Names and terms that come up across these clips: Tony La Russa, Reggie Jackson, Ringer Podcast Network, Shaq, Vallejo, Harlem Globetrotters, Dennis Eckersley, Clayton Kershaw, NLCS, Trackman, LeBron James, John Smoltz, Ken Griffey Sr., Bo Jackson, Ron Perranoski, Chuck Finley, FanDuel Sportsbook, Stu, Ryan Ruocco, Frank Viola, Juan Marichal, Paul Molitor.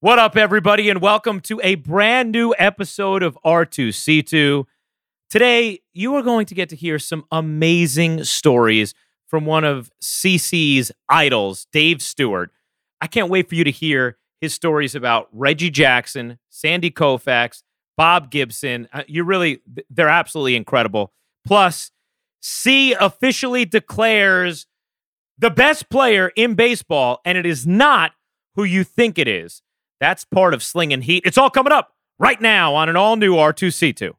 What up, everybody, and welcome to a brand new episode of R2C2. Today, you are going to get to hear some amazing stories from one of CC's idols, Dave Stewart. I can't wait for you to hear his stories about Reggie Jackson, Sandy Koufax, Bob Gibson. They're absolutely incredible. Plus, C officially declares the best player in baseball, and it is not who you think it is. That's part of Slingin' Heat. It's all coming up right now on an all-new R2C2.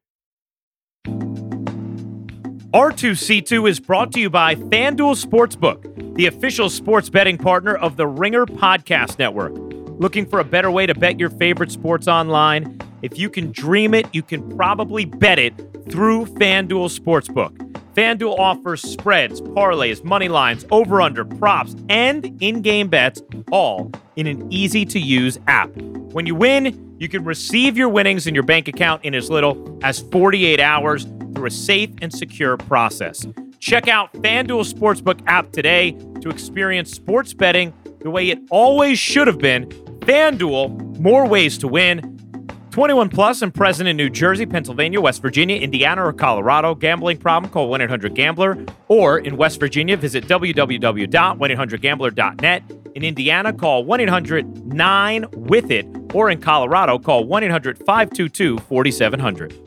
R2C2 is brought to you by FanDuel Sportsbook, the official sports betting partner of the Ringer Podcast Network. Looking for a better way to bet your favorite sports online? If you can dream it, you can probably bet it through FanDuel Sportsbook. FanDuel offers spreads, parlays, money lines, over-under, props, and in-game bets, all in an easy-to-use app. When you win, you can receive your winnings in your bank account in as little as 48 hours through a safe and secure process. Check out FanDuel Sportsbook app today to experience sports betting the way it always should have been. FanDuel, more ways to win. 21 plus and present in New Jersey, Pennsylvania, West Virginia, Indiana, or Colorado. Gambling problem? Call 1-800-GAMBLER. Or in West Virginia, visit www.1800gambler.net. In Indiana, call 1-800-9-WITH-IT. Or in Colorado, call 1-800-522-4700.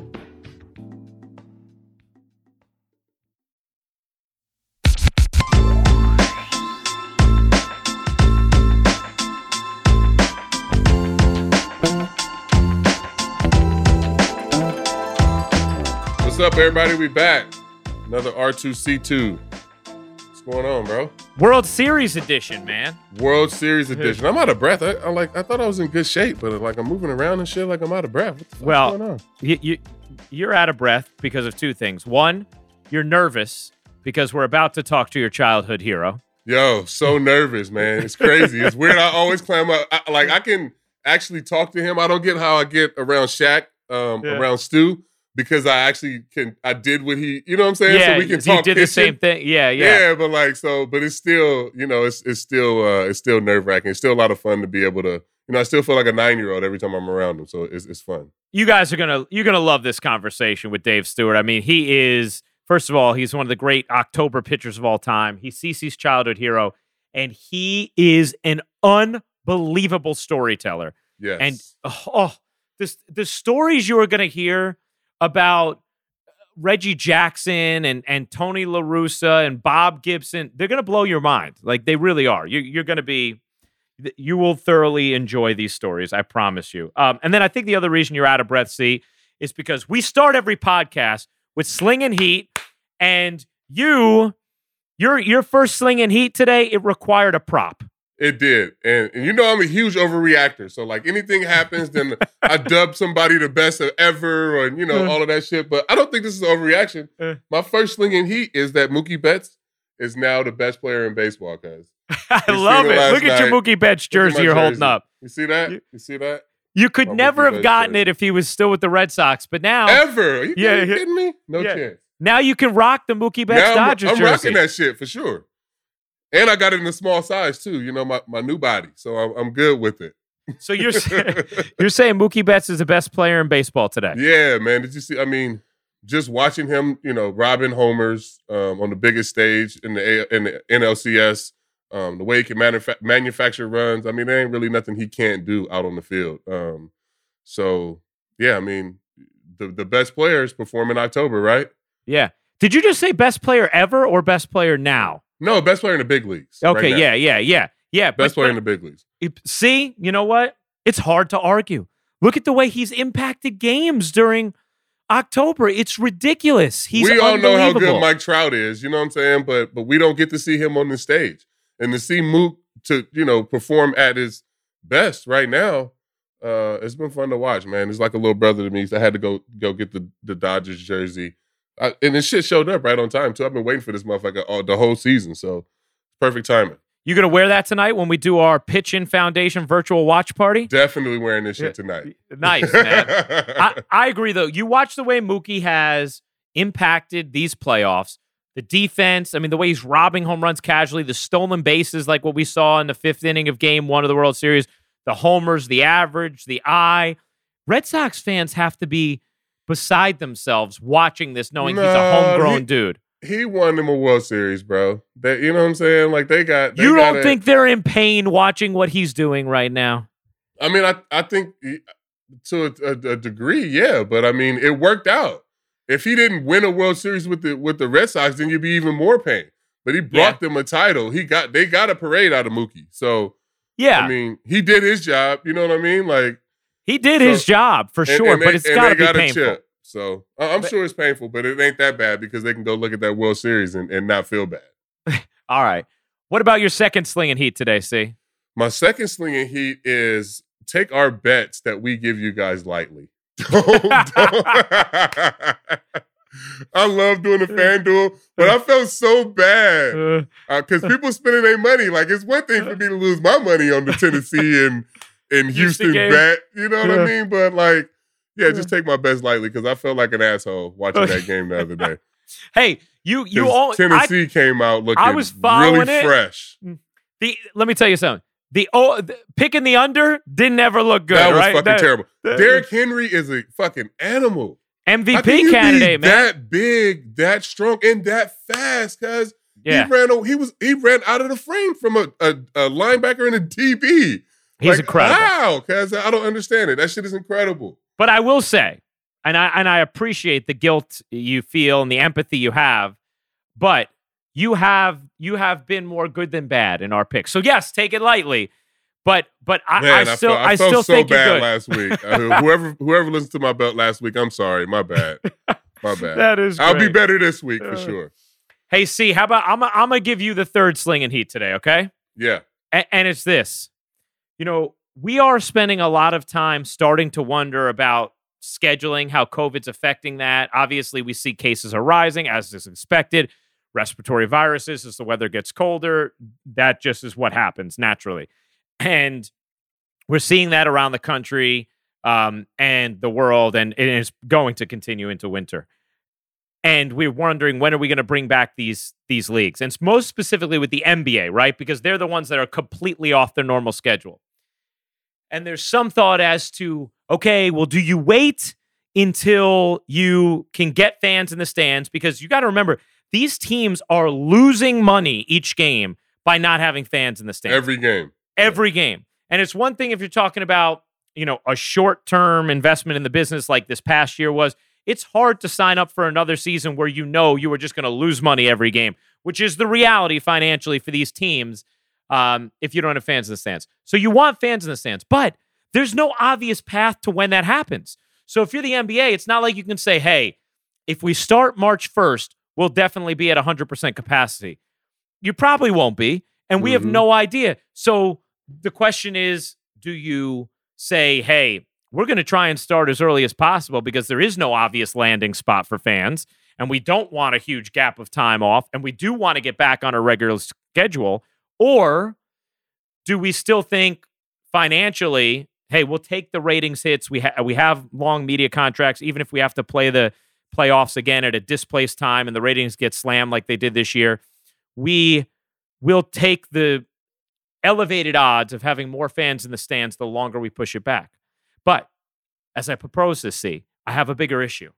What's up, everybody? We back. Another R2C2. What's going on, bro? World Series edition, man. World Series edition. I'm out of breath. I thought I was in good shape, but like I'm moving around and shit like I'm out of breath. What the fuck's going on? You're out of breath because of two things. One, you're nervous because we're about to talk to your childhood hero. Yo, so nervous, man. It's crazy. It's weird. I always climb up. I can actually talk to him. I don't get how I get around Shaq, around Stu. Because I did what he, you know what I'm saying? Yeah, so we can talk. He did the same thing. Yeah. Yeah, but it's still, you know, it's still nerve wracking. It's still a lot of fun to be able to, you know, I still feel like a 9-year-old every time I'm around him. So it's fun. You guys are you're gonna love this conversation with Dave Stewart. I mean, he is, first of all, he's one of the great October pitchers of all time. He's CC's childhood hero, and he is an unbelievable storyteller. Yes. And the stories you are gonna hear about Reggie Jackson and Tony La Russa and Bob Gibson, they're going to blow your mind. Like, they really are. You will thoroughly enjoy these stories, I promise you. And then I think the other reason you're out of breath, C, is because we start every podcast with Slingin' Heat, and your first Slingin' Heat today, it required a prop. It did. And you know I'm a huge overreactor. So like anything happens, then I dub somebody the best of ever and, you know, all of that shit. But I don't think this is an overreaction. My first Slingin' Heat is that Mookie Betts is now the best player in baseball, guys. I love it. Look at your Mookie Betts jersey you're holding up. You see that? You could never have gotten it if he was still with the Red Sox, but now... Ever? Are you kidding me? No chance. Now you can rock the Mookie Betts Dodgers jersey. I'm rocking that shit for sure. And I got it in a small size, too, you know, my new body. So I'm good with it. So you're saying Mookie Betts is the best player in baseball today? Yeah, man. Did you see? I mean, just watching him, you know, robbing homers on the biggest stage in the NLCS, the way he can manufacture runs. I mean, there ain't really nothing he can't do out on the field. So, yeah, I mean, the best players perform in October, right? Yeah. Did you just say best player ever or best player now? No, best player in the big leagues. Okay, right yeah. Best player in the big leagues. See, you know what? It's hard to argue. Look at the way he's impacted games during October. It's ridiculous. We all know how good Mike Trout is, you know what I'm saying? But we don't get to see him on the stage. And to see Mook to, you know, perform at his best right now, it's been fun to watch, man. He's like a little brother to me. I had to go get the Dodgers jersey. And this shit showed up right on time, too. I've been waiting for this motherfucker the whole season, so perfect timing. You going to wear that tonight when we do our Pitch-In Foundation virtual watch party? Definitely wearing this shit tonight. Nice, man. I agree, though. You watch the way Mookie has impacted these playoffs. The defense, I mean, the way he's robbing home runs casually, the stolen bases like what we saw in the fifth inning of Game 1 of the World Series, the homers, the average, the eye. Red Sox fans have to be beside themselves watching this, knowing he's a homegrown dude. He won them a World Series, bro. That, you know what I'm saying? Like they got. They you don't gotta, think they're in pain watching what he's doing right now? I mean, I think to a degree, yeah. But I mean, it worked out. If he didn't win a World Series with the Red Sox, then you'd be even more pain. But he brought them a title. They got a parade out of Mookie. So yeah, I mean, he did his job. You know what I mean? Like he did his job for sure. But it's gotta be painful. So I'm sure it's painful, but it ain't that bad because they can go look at that World Series and not feel bad. All right. What about your second Slingin' Heat today, C? My second Slingin' Heat is take our bets that we give you guys lightly. I love doing the FanDuel, but I felt so bad because people spending their money. Like, it's one thing for me to lose my money on the Tennessee and Houston bet. You know what I mean? But, like, yeah, just take my bets lightly because I felt like an asshole watching that game the other day. Hey, you all Tennessee came out looking really fresh. Let me tell you something. The picking the under didn't ever look good. That was fucking terrible. Derrick Henry is a fucking animal. MVP candidate, man. That big, that strong, and that fast, cuz he ran out of the frame from a linebacker and a DB. He's incredible. Wow, cuz I don't understand it. That shit is incredible. But I will say, and I appreciate the guilt you feel and the empathy you have, but you have been more good than bad in our picks. So yes, take it lightly, but I still so think bad you're good. Last week. Whoever listened to my belt last week, I'm sorry, my bad. That is great. I'll be better this week for sure. Hey, C, how about I'm gonna give you the third Slingin' Heat today, okay? Yeah, and it's this. You know, we are spending a lot of time starting to wonder about scheduling, how COVID's affecting that. Obviously, we see cases are rising as is expected. Respiratory viruses, as the weather gets colder, that just is what happens naturally. And we're seeing that around the country and the world, and it is going to continue into winter. And we're wondering, when are we going to bring back these leagues? And most specifically with the NBA, right? Because they're the ones that are completely off their normal schedule. And there's some thought as to, okay, well, do you wait until you can get fans in the stands? Because you got to remember, these teams are losing money each game by not having fans in the stands. Every game. And it's one thing if you're talking about, you know, a short-term investment in the business like this past year was. It's hard to sign up for another season where you know you are just going to lose money every game, which is the reality financially for these teams if you don't have fans in the stands. So you want fans in the stands, but there's no obvious path to when that happens. So if you're the NBA, it's not like you can say, hey, if we start March 1st, we'll definitely be at 100% capacity. You probably won't be, and we have no idea. So the question is, do you say, hey, we're going to try and start as early as possible because there is no obvious landing spot for fans, and we don't want a huge gap of time off, and we do want to get back on a regular schedule? Or do we still think financially, hey, we'll take the ratings hits, we have long media contracts, even if we have to play the playoffs again at a displaced time and the ratings get slammed like they did this year, we will take the elevated odds of having more fans in the stands the longer we push it back. But as I propose this, see, I have a bigger issue.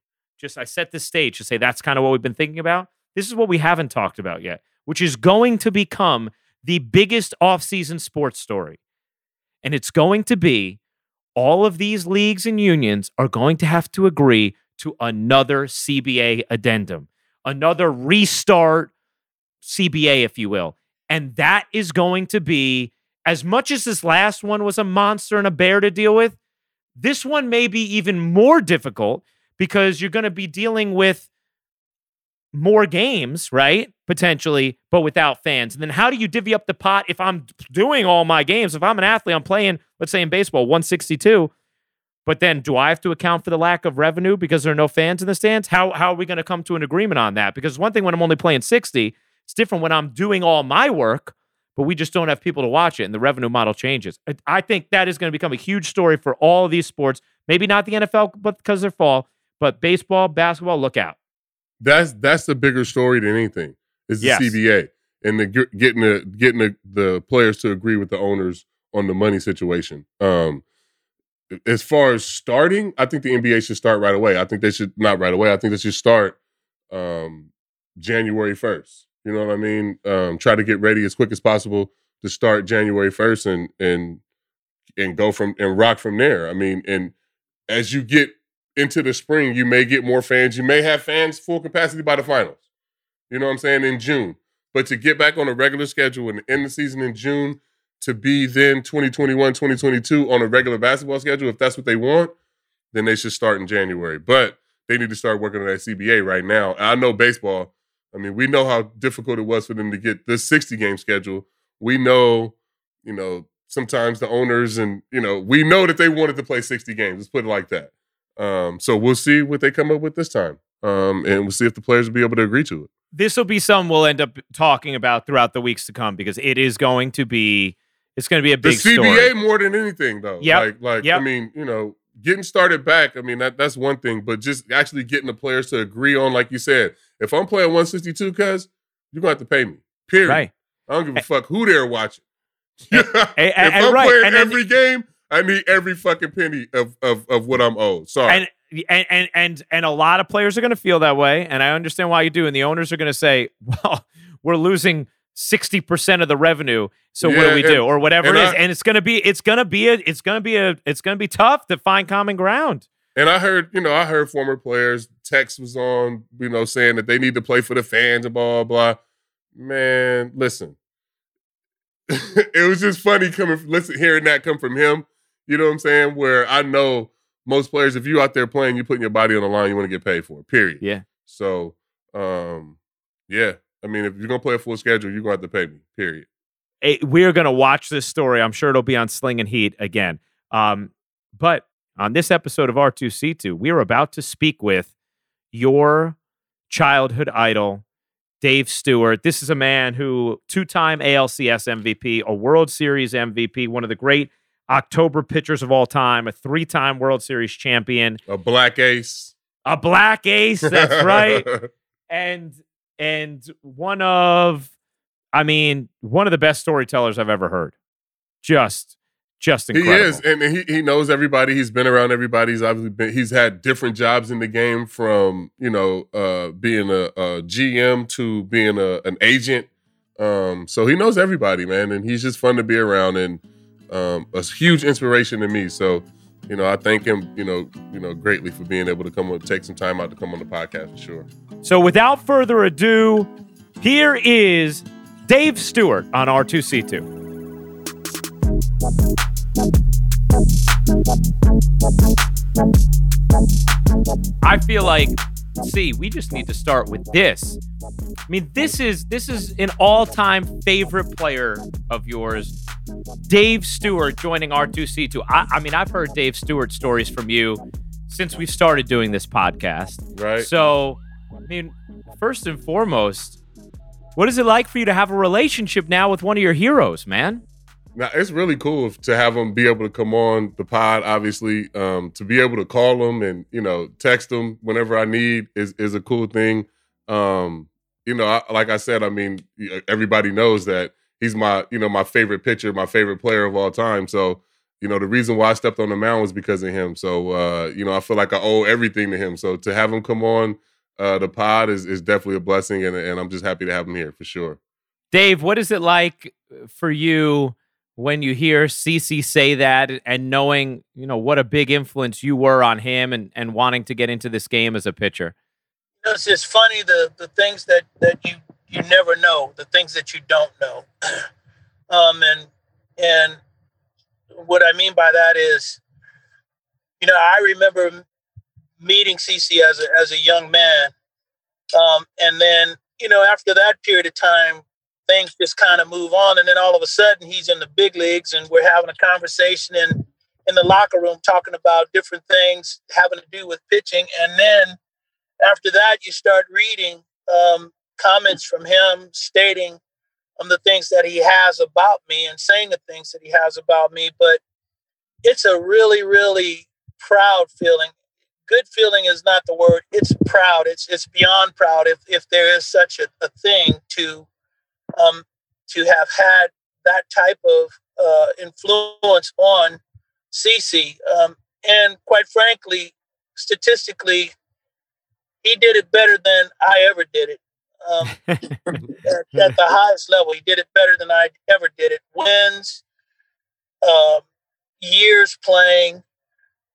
I set the stage to say that's kind of what we've been thinking about. This is what we haven't talked about yet, which is going to become the biggest off-season sports story. And it's going to be all of these leagues and unions are going to have to agree to another CBA addendum, another restart CBA, if you will. And that is going to be, as much as this last one was a monster and a bear to deal with, this one may be even more difficult because you're going to be dealing with more games, right? Potentially, but without fans. And then how do you divvy up the pot if I'm doing all my games? If I'm an athlete, I'm playing, let's say in baseball, 162. But then do I have to account for the lack of revenue because there are no fans in the stands? How are we going to come to an agreement on that? Because one thing when I'm only playing 60, it's different when I'm doing all my work, but we just don't have people to watch it and the revenue model changes. I think that is going to become a huge story for all of these sports. Maybe not the NFL but because they're fall, but baseball, basketball, look out. That's the bigger story than anything. Is the CBA and the getting the players to agree with the owners on the money situation. As far as starting, I think the NBA should start right away. I think they should not right away. I think they should start January 1st. You know what I mean? Try to get ready as quick as possible to start January 1st and go from and rock from there. I mean, and as you get into the spring, you may get more fans. You may have fans full capacity by the finals. You know what I'm saying? In June. But to get back on a regular schedule and end the season in June, to be then 2021, 2022 on a regular basketball schedule, if that's what they want, then they should start in January. But they need to start working on that CBA right now. I know baseball. I mean, we know how difficult it was for them to get this 60-game schedule. We know, you know, sometimes the owners and, you know, we know that they wanted to play 60 games. Let's put it like that. So we'll see what they come up with this time. And we'll see if the players will be able to agree to it. This will be something we'll end up talking about throughout the weeks to come, because it is going to be, it's going to be a big story. The CBA story. More than anything, though. Yeah. Yep. I mean, you know, getting started back, I mean, that's one thing, but just actually getting the players to agree on, like you said, if I'm playing 162, cuz, you're going to have to pay me, period. Right. I don't give a fuck who they're watching. If I'm playing every game, I need every fucking penny of what I'm owed. Sorry. And a lot of players are going to feel that way, and I understand why you do. And the owners are going to say, "Well, we're losing 60% of the revenue, so what do we do?" Or whatever it is. And it's going to be tough to find common ground. And I heard former players. Text was on, you know, saying that they need to play for the fans and blah blah. Man, listen, it was just funny hearing that come from him. You know what I'm saying? Where I know. Most players, if you're out there playing, you're putting your body on the line, you want to get paid for it, period. Yeah. So, yeah. I mean, if you're going to play a full schedule, you're going to have to pay me, period. We're going to watch this story. I'm sure it'll be on Slingin' Heat again. But on this episode of R2C2, we are about to speak with your childhood idol, Dave Stewart. This is a man who, two-time ALCS MVP, a World Series MVP, one of the great October pitchers of all time, a three-time World Series champion. A black ace, that's right. And one of the best storytellers I've ever heard. Just incredible. He is, and he knows everybody. He's been around everybody. He's had different jobs in the game, from, you know, being a GM to being an agent. So he knows everybody, man, and he's just fun to be around, and a huge inspiration to me. So, you know, I thank him, you know, greatly for being able to come and take some time out to come on the podcast, for sure. So without further ado, here is Dave Stewart on R2C2. I feel like, we just need to start with this. I mean, this is an all-time favorite player of yours, Dave Stewart, joining R2C2. I mean, I've heard Dave Stewart stories from you since we've started doing this podcast. Right. So, I mean, first and foremost, what is it like for you to have a relationship now with one of your heroes, man? Now, it's really cool to have him be able to come on the pod, obviously. To be able to call him and, you know, text him whenever I need is a cool thing. You know, like I said, I mean, everybody knows that he's my favorite pitcher, my favorite player of all time. So, you know, the reason why I stepped on the mound was because of him. So, you know, I feel like I owe everything to him. So to have him come on the pod is definitely a blessing, and I'm just happy to have him here, for sure. Dave, what is it like for you when you hear CC say that, and knowing, you know, what a big influence you were on him and wanting to get into this game as a pitcher? It's just funny, the things that you never know, the things that you don't know. And what I mean by that is, you know, I remember meeting CC as a young man. And then, you know, after that period of time, things just kind of move on. And then all of a sudden he's in the big leagues, and we're having a conversation in the locker room, talking about different things having to do with pitching. And then after that, you start reading comments from him stating the things that he has about me, and saying the things that he has about me. But it's a really, really proud feeling. Good feeling is not the word. It's proud. It's beyond proud, if there is such a thing, to have had that type of influence on CeCe. And quite frankly, statistically, he did it better than I ever did it. At the highest level, he did it better than I ever did it. Wins, years playing,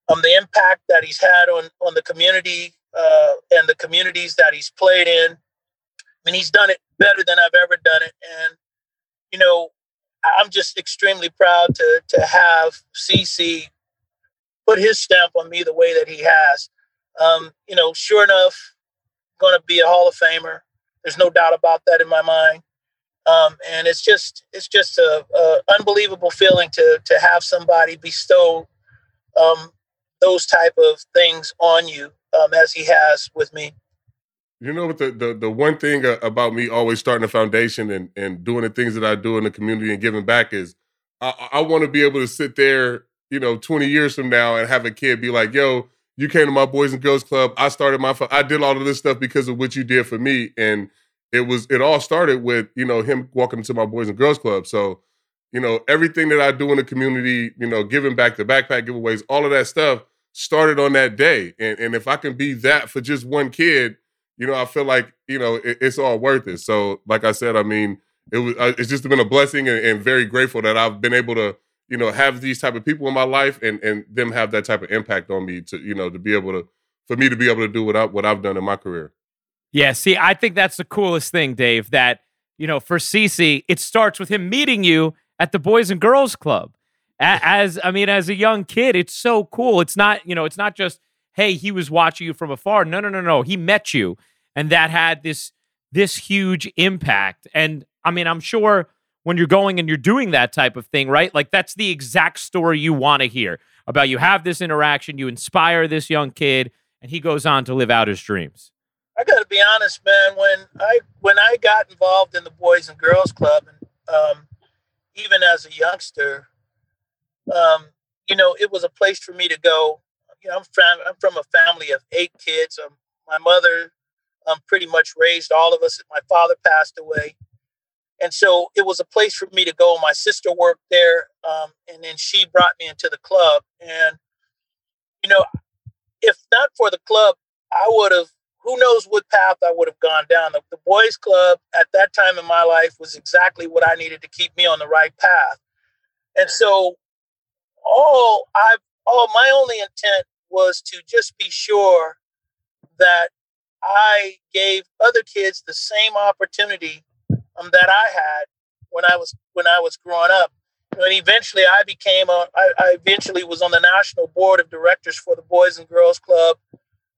the impact that he's had on the community and the communities that he's played in. I mean, he's done it better than I've ever done it. And, you know, I'm just extremely proud to have CeCe put his stamp on me the way that he has. You know, sure enough, going to be a Hall of Famer. There's no doubt about that in my mind. And it's just a unbelievable feeling to have somebody bestow those type of things on you as he has with me. You know, the one thing about me always starting a foundation and doing the things that I do in the community and giving back is I want to be able to sit there, you know, 20 years from now and have a kid be like, yo, you came to my Boys and Girls Club. I started I did all of this stuff because of what you did for me. And it all started with, you know, him walking to my Boys and Girls Club. So, you know, everything that I do in the community, you know, giving back, the backpack giveaways, all of that stuff started on that day. And if I can be that for just one kid, you know, I feel like, you know, it's all worth it. So, like I said, I mean, it's just been a blessing and very grateful that I've been able to, you know, have these type of people in my life and them have that type of impact on me to, you know, for me to be able to do what I've done in my career. Yeah, see, I think that's the coolest thing, Dave, that, you know, for CeCe, it starts with him meeting you at the Boys and Girls Club. As a young kid, it's so cool. It's not, you know, it's not just, hey, he was watching you from afar. No. He met you. And that had this huge impact. And I mean, I'm sure when you're going and you're doing that type of thing, right? Like that's the exact story you want to hear about. You have this interaction, you inspire this young kid, and he goes on to live out his dreams. I got to be honest, man, when I got involved in the Boys and Girls Club, and even as a youngster, you know, it was a place for me to go. You know, I'm from a family of 8 kids. My mother pretty much raised all of us. My father passed away. And so it was a place for me to go. My sister worked there, and then she brought me into the club. And, you know, if not for the club, I would have, who knows what path I would have gone down. The Boys Club at that time in my life was exactly what I needed to keep me on the right path. And so my only intent was to just be sure that I gave other kids the same opportunity that I had when I was growing up. And eventually I eventually was on the national board of directors for the Boys and Girls Club.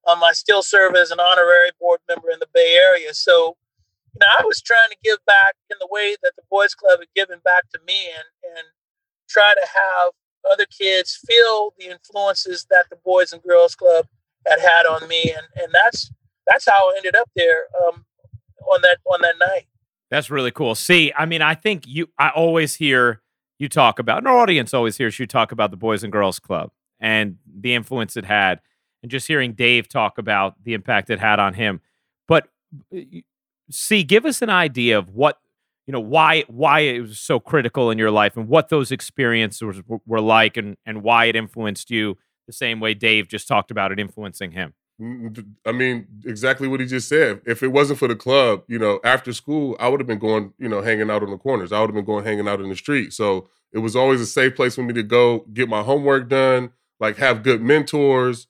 I still serve as an honorary board member in the Bay Area. So, you know, I was trying to give back in the way that the Boys Club had given back to me and try to have other kids feel the influences that the Boys and Girls Club had had on me. And that's how I ended up there on that night. That's really cool. See, I mean, I think I always hear you talk about, and our audience always hears you talk about the Boys and Girls Club and the influence it had, and just hearing Dave talk about the impact it had on him. But see, give us an idea of what, you know, why it was so critical in your life and what those experiences were like and why it influenced you the same way Dave just talked about it influencing him. I mean, exactly what he just said. If it wasn't for the club, you know, after school, I would have been going, you know, hanging out on the corners. I would have been going hanging out in the street. So it was always a safe place for me to go get my homework done, like have good mentors.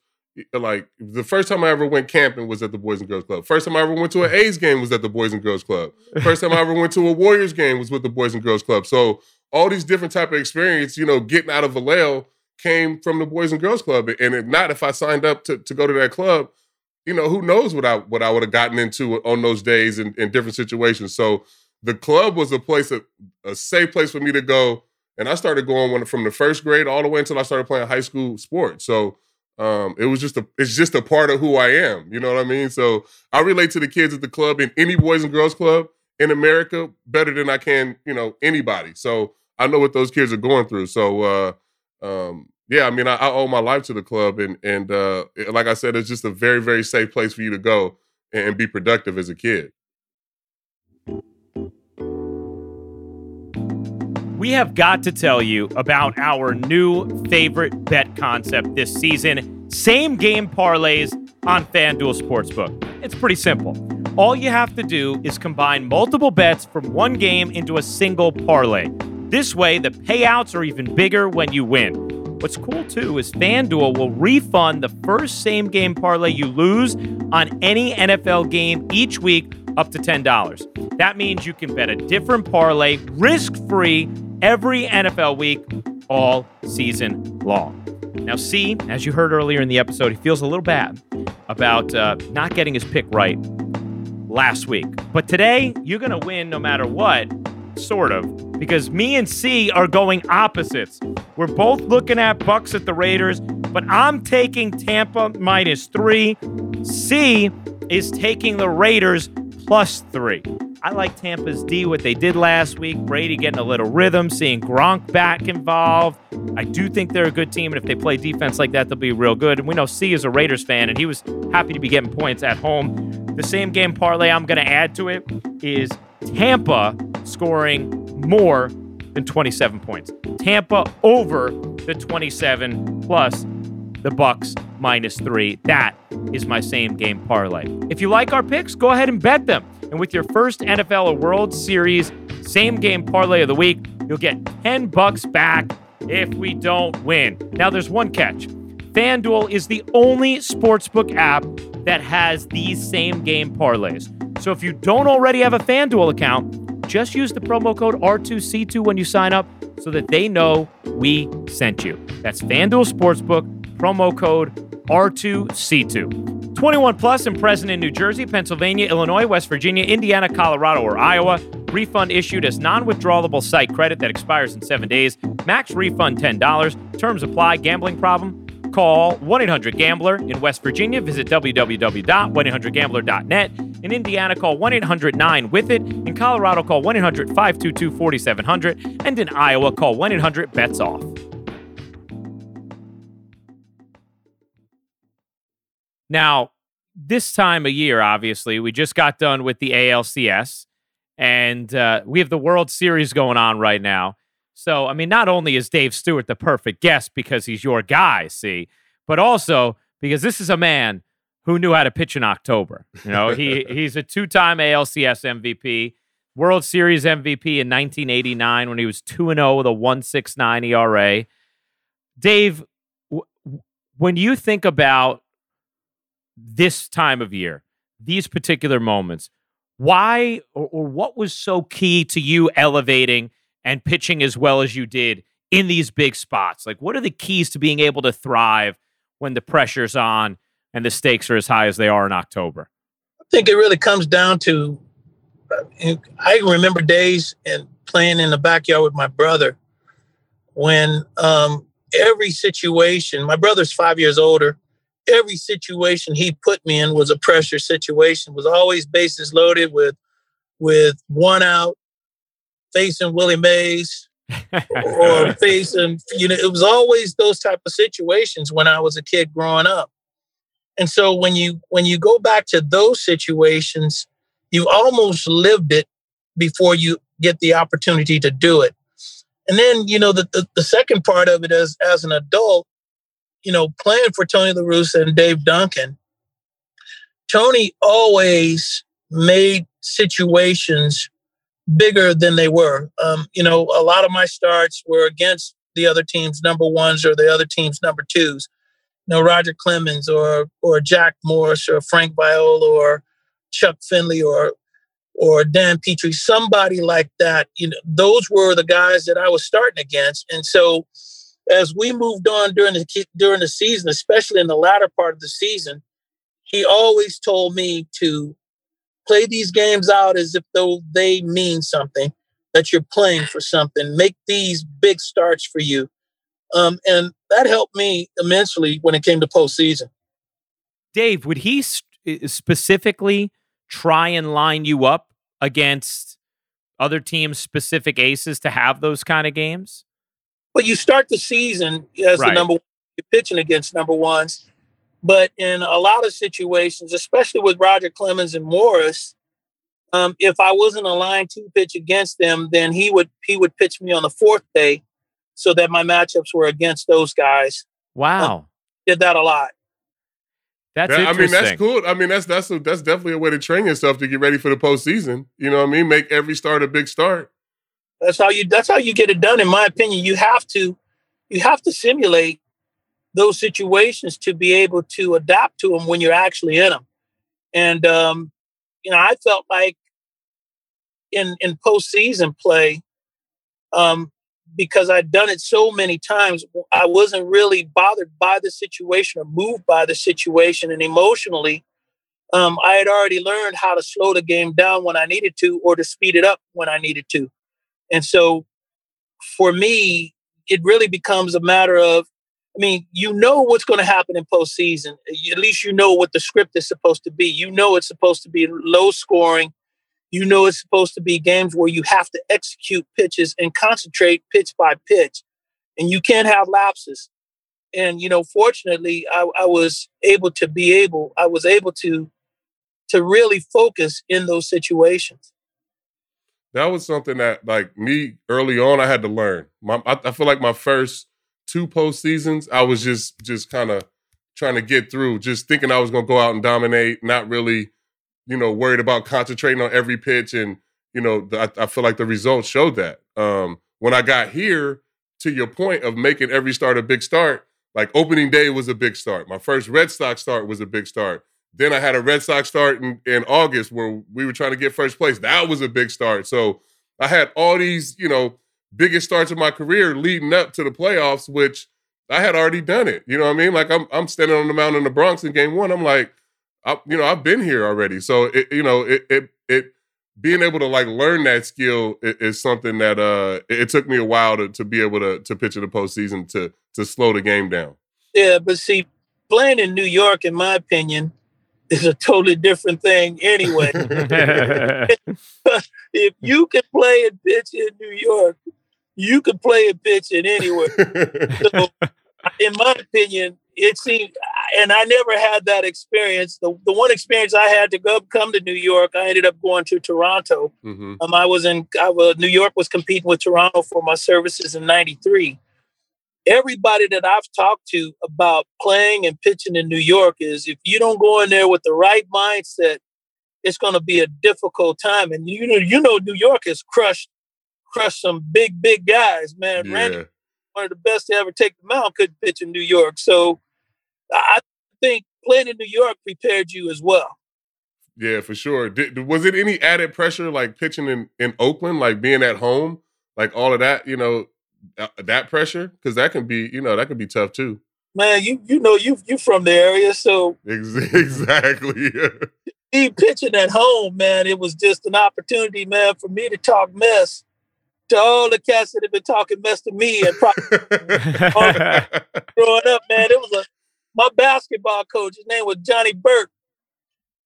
Like the first time I ever went camping was at the Boys and Girls Club. First time I ever went to an A's game was at the Boys and Girls Club. First time I ever went to a Warriors game was with the Boys and Girls Club. So all these different type of experience, you know, getting out of Vallejo, came from the Boys and Girls Club. And if not, if I signed up to go to that club, you know, who knows what I would have gotten into on those days in different situations. So the club was a safe place for me to go. And I started going from the first grade all the way until I started playing high school sports. So it was it's just a part of who I am. You know what I mean? So I relate to the kids at the club in any Boys and Girls Club in America better than I can, you know, anybody. So I know what those kids are going through. So, yeah, I mean, I owe my life to the club. And like I said, it's just a very, very safe place for you to go and be productive as a kid. we have got to tell you about our new favorite bet concept this season, same game parlays on FanDuel Sportsbook. It's pretty simple. All you have to do is combine multiple bets from one game into a single parlay. This way, the payouts are even bigger when you win. What's cool, too, is FanDuel will refund the first same-game parlay you lose on any NFL game each week up to $10. That means you can bet a different parlay risk-free every NFL week all season long. Now, see, as you heard earlier in the episode, he feels a little bad about not getting his pick right last week. But today, you're going to win no matter what, sort of, because me and C are going opposites. We're both looking at Bucks at the Raiders, but I'm taking Tampa -3. C is taking the Raiders +3. I like Tampa's D, what they did last week. Brady getting a little rhythm, seeing Gronk back involved. I do think they're a good team, and if they play defense like that, they'll be real good. And we know C is a Raiders fan, and he was happy to be getting points at home. The same game parlay I'm going to add to it is Tampa scoring more than 27 points. Tampa over the 27 plus the Bucks -3. That is my same game parlay. If you like our picks, go ahead and bet them. And with your first NFL or World Series same game parlay of the week, you'll get $10 back if we don't win. Now there's one catch. FanDuel is the only sportsbook app that has these same game parlays. So if you don't already have a FanDuel account, just use the promo code R2C2 when you sign up so that they know we sent you. That's FanDuel Sportsbook, promo code R2C2. 21 plus and present in New Jersey, Pennsylvania, Illinois, West Virginia, Indiana, Colorado, or Iowa. Refund issued as non-withdrawable site credit that expires in 7 days. Max refund $10. Terms apply. Gambling problem? Call 1-800-GAMBLER. In West Virginia, visit www.1800gambler.net. In Indiana, call 1-800-9-WITH-IT. In Colorado, call 1-800-522-4700. And in Iowa, call 1-800-BETS-OFF. Now, this time of year, obviously, we just got done with the ALCS, and we have the World Series going on right now. So, I mean, not only is Dave Stewart the perfect guest because he's your guy, see, but also because this is a man who knew how to pitch in October. You know, he's a two-time ALCS MVP, World Series MVP in 1989 when he was 2-0 with a 1.69 ERA. Dave, when you think about this time of year, these particular moments, why or what was so key to you elevating and pitching as well as you did in these big spots? Like, what are the keys to being able to thrive when the pressure's on and the stakes are as high as they are in October? I think it really comes down to, I remember days and playing in the backyard with my brother when every situation, my brother's 5 years older, every situation he put me in was a pressure situation, was always bases loaded with one out, facing Willie Mays or facing, you know, it was always those type of situations when I was a kid growing up. And so when you go back to those situations, you almost lived it before you get the opportunity to do it. And then, you know, the second part of it is, as an adult, you know, playing for Tony La Russa and Dave Duncan, Tony always made situations bigger than they were. You know, a lot of my starts were against the other team's number ones or the other team's number twos. You know, Roger Clemens or Jack Morris or Frank Viola or Chuck Finley or Dan Petrie, somebody like that. You know, those were the guys that I was starting against. And so as we moved on during the season, especially in the latter part of the season, he always told me to play these games out as if though they mean something, that you're playing for something. Make these big starts for you. And that helped me immensely when it came to postseason. Dave, would he specifically try and line you up against other teams' specific aces to have those kind of games? Well, you start the season as the number one. You're pitching against number ones. But in a lot of situations, especially with Roger Clemens and Morris, if I wasn't a line two pitch against them, then he would pitch me on the fourth day so that my matchups were against those guys. Wow. Did that a lot. That's interesting. I mean, that's cool. I mean, that's definitely a way to train yourself to get ready for the postseason. You know what I mean? Make every start a big start. That's how you get it done. In my opinion, you have to simulate those situations to be able to adapt to them when you're actually in them. And, I felt like in postseason play, because I'd done it so many times, I wasn't really bothered by the situation or moved by the situation. And emotionally, I had already learned how to slow the game down when I needed to, or to speed it up when I needed to. And so for me, it really becomes a matter of, you know what's going to happen in postseason. At least you know what the script is supposed to be. You know it's supposed to be low scoring. You know it's supposed to be games where you have to execute pitches and concentrate pitch by pitch. And you can't have lapses. And, fortunately, I was able to really focus in those situations. That was something that, like me, early on, I had to learn. I feel like my first 2 postseasons, I was just kind of trying to get through, just thinking I was going to go out and dominate, not really, worried about concentrating on every pitch. And, I feel like the results showed that. When I got here, to your point of making every start a big start, like opening day was a big start. My first Red Sox start was a big start. Then I had a Red Sox start in August where we were trying to get first place. That was a big start. So I had all these, biggest starts of my career leading up to the playoffs, which I had already done it. You know what I mean? Like I'm standing on the mound in the Bronx in game 1. I'm like, I've been here already. So it being able to like learn that skill is something that it took me a while to be able to pitch in the postseason to slow the game down. Yeah, but see, playing in New York, in my opinion, is a totally different thing anyway. If you can play and pitch in New York, you could play a pitch in anywhere. So, in my opinion, it seemed, and I never had that experience. The one experience I had to come to New York, I ended up going to Toronto. Mm-hmm. New York was competing with Toronto for my services in '93. Everybody that I've talked to about playing and pitching in New York is, if you don't go in there with the right mindset, it's going to be a difficult time. And New York has crushed some big guys, man. Yeah. Randy, one of the best to ever take the mound, couldn't pitch in New York. So I think playing in New York prepared you as well. Yeah, for sure. Was it any added pressure, like pitching in Oakland, like being at home, like all of that, that pressure? Because that can be, that could be tough too. Man, you from the area, so exactly. Me pitching at home, man, it was just an opportunity, man, for me to talk mess to all the cats that have been talking mess to me and probably growing up, man. It was my basketball coach. His name was Johnny Burke,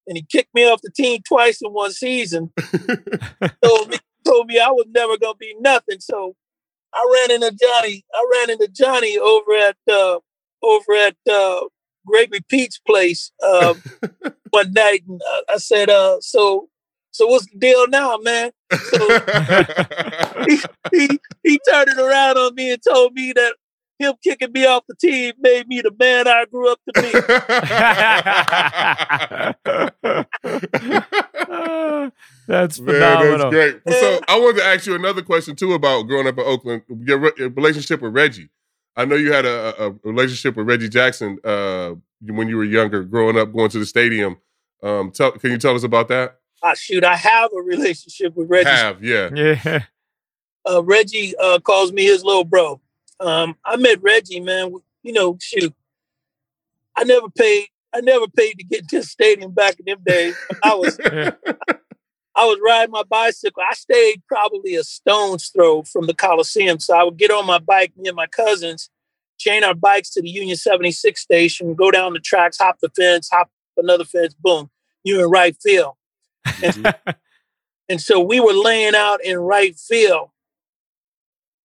and he kicked me off the team twice in one season. Told me I was never gonna be nothing, so. I ran into Johnny over at Gregory Pete's place one night, and I said, "So what's the deal now, man?" So he turned it around on me and told me that him kicking me off the team made me the man I grew up to be. That's phenomenal. Man, that's great. So I wanted to ask you another question, too, about growing up in Oakland, your relationship with Reggie. I know you had a relationship with Reggie Jackson when you were younger, growing up, going to the stadium. Can you tell us about that? I have a relationship with Reggie. Yeah. Reggie calls me his little bro. I met Reggie, man. I never paid to get to the stadium back in them days. I was riding my bicycle. I stayed probably a stone's throw from the Coliseum. So I would get on my bike, me and my cousins, chain our bikes to the Union 76 station, go down the tracks, hop the fence, hop another fence, boom, you're in right field. And so we were laying out in right field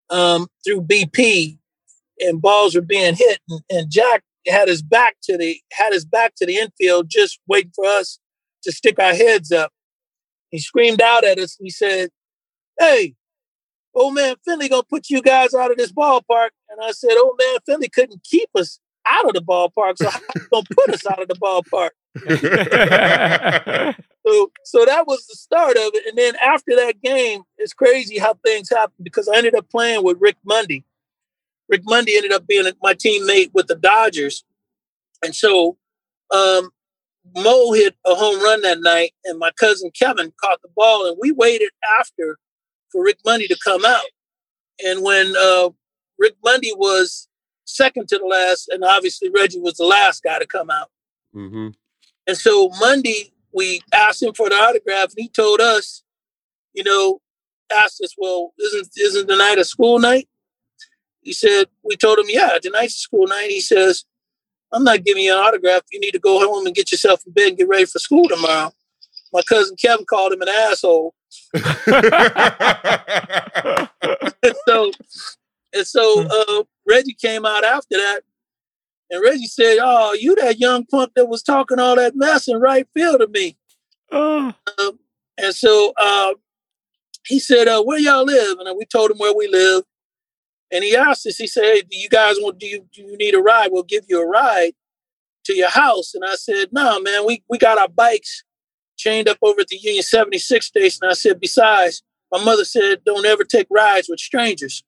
through BP, and balls were being hit, and Jack had his back to the infield, just waiting for us to stick our heads up. He screamed out at us. He said, "Hey, old man Finley gonna put you guys out of this ballpark." And I said, "Old man Finley couldn't keep us out of the ballpark, so how you gonna put us out of the ballpark?" So that was the start of it. And then after that game, it's crazy how things happened, because I ended up playing with Rick Monday. Rick Monday ended up being my teammate with the Dodgers. And so Mo hit a home run that night, and my cousin Kevin caught the ball, and we waited after for Rick Monday to come out. And when Rick Monday was second to the last, and obviously Reggie was the last guy to come out. Mm-hmm. And so Monday, we asked him for the autograph, and he told us, you know, asked us, "Well, isn't tonight a school night?" He said, we told him, "Yeah, tonight's a school night." He says, "I'm not giving you an autograph. You need to go home and get yourself in bed and get ready for school tomorrow." My cousin Kevin called him an asshole. And so Reggie came out after that, and Reggie said, "Oh, you that young punk that was talking all that mess in right field to me." And so he said, "Where y'all live?" And we told him where we live. And he asked us, he said, "Hey, do you need a ride? We'll give you a ride to your house." And I said, "No, man, we got our bikes chained up over at the Union 76 station." And I said, "Besides, my mother said, don't ever take rides with strangers."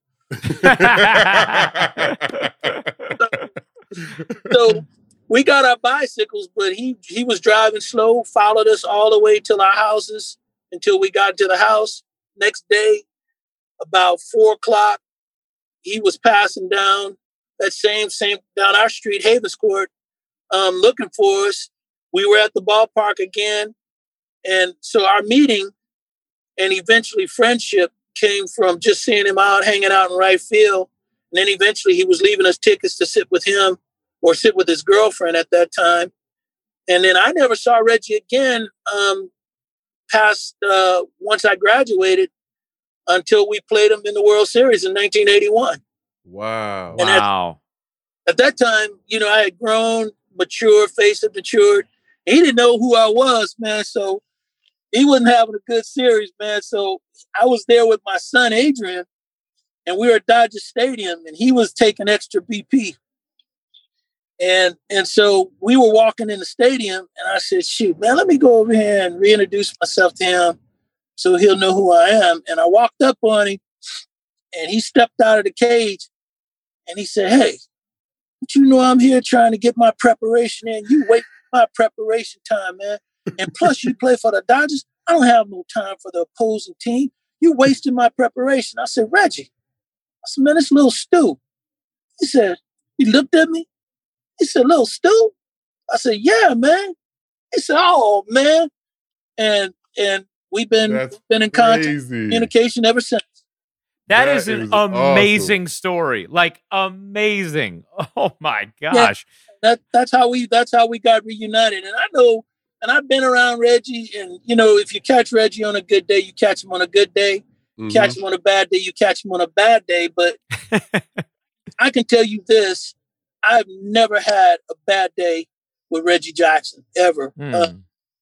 So we got our bicycles, but he was driving slow, followed us all the way till our houses, until we got to the house. Next day, about 4:00, he was passing down that same down our street, Havens Court, looking for us. We were at the ballpark again. And so our meeting and eventually friendship came from just seeing him out, hanging out in right field. And then eventually he was leaving us tickets to sit with him or sit with his girlfriend at that time. And then I never saw Reggie again past once I graduated, until we played him in the World Series in 1981. Wow. And at that time, you know, I had grown, matured, face had matured. He didn't know who I was, man. So he wasn't having a good series, man. So I was there with my son, Adrian, and we were at Dodger Stadium, and he was taking extra BP. And so we were walking in the stadium, and I said, "Shoot, man, let me go over here and reintroduce myself to him so he'll know who I am." And I walked up on him, and he stepped out of the cage, and he said, "Hey, don't you know I'm here trying to get my preparation in? You wait for my preparation time, man. And plus, you play for the Dodgers. I don't have no time for the opposing team. You wasting my preparation." I said, "Reggie." I said, "Man, this little Stu." He said, he looked at me. He said, "Little Stu?" I said, "Yeah, man." He said, "Oh, man." And We've been in contact, communication ever since. That is an amazing awesome story. Like, amazing. Oh my gosh. Yeah, that's how we got reunited. And I know, and I've been around Reggie, and you know, if you catch Reggie on a good day, you catch him on a good day. Mm-hmm. Catch him on a bad day, you catch him on a bad day. But I can tell you this, I've never had a bad day with Reggie Jackson ever.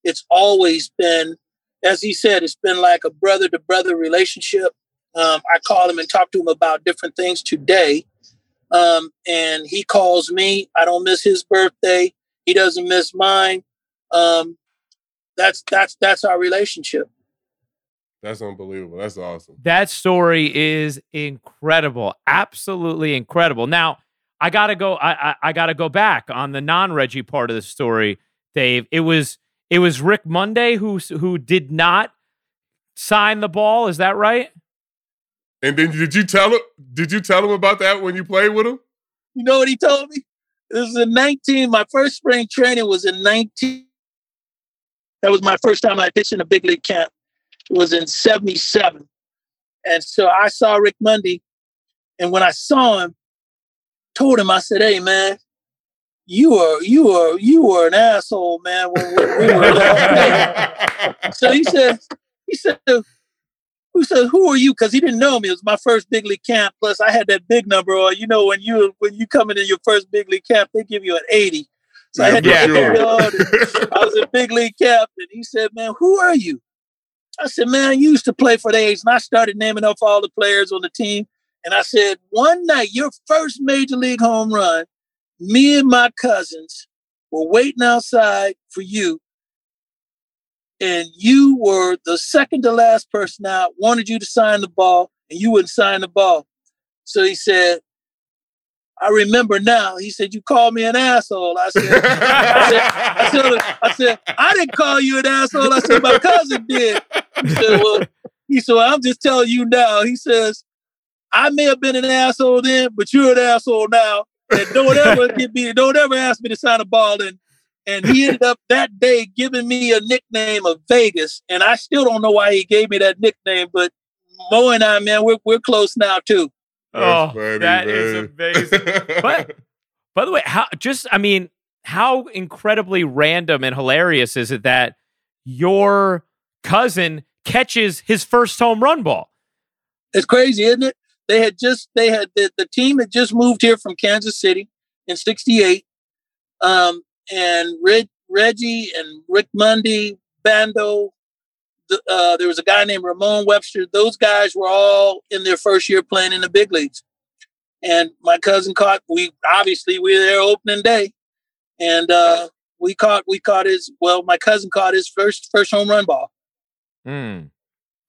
It's always been, as he said, it's been like a brother-to-brother relationship. I call him and talk to him about different things today. And he calls me. I don't miss his birthday. He doesn't miss mine. That's our relationship. That's unbelievable. That's awesome. That story is incredible. Absolutely incredible. Now, I got to go. I got to go back on the non-Reggie part of the story, Dave. It was Rick Monday who did not sign the ball. Is that right? And then did you tell him about that when you played with him? You know what he told me? This was in my first spring training was in 19. That was my first time I pitched in a big league camp. It was in 77. And so I saw Rick Monday. And when I saw him, told him, I said, "Hey, man, You were an asshole, man, when we were there." So he said, "Who are you?" Because he didn't know me. It was my first big league camp. Plus, I had that big number. Or you know, when you come into your first big league camp, they give you an 80. So I had that number. I was in big league camp, and he said, "Man, who are you?" I said, man, you used to play for the A's. And I started naming off all the players on the team. And I said, one night, your first major league home run, me and my cousins were waiting outside for you. And you were the second to last person out, wanted you to sign the ball, and you wouldn't sign the ball. So he said, I remember now. He said, you called me an asshole. I said, I didn't call you an asshole. I said, my cousin did. He said, well, I'm just telling you now. He says, I may have been an asshole then, but you're an asshole now. And don't ever ask me to sign a ball. And he ended up that day giving me a nickname of Vegas. And I still don't know why he gave me that nickname, but Mo and I, man, we're close now too. That's funny, that is amazing. But by the way, how incredibly random and hilarious is it that your cousin catches his first home run ball? It's crazy, isn't it? The team had just moved here from Kansas City in '68. And Reggie and Rick Monday, Bando, there was a guy named Ramon Webster. Those guys were all in their first year playing in the big leagues. And my cousin we were there opening day. And my cousin caught his first home run ball. Mm.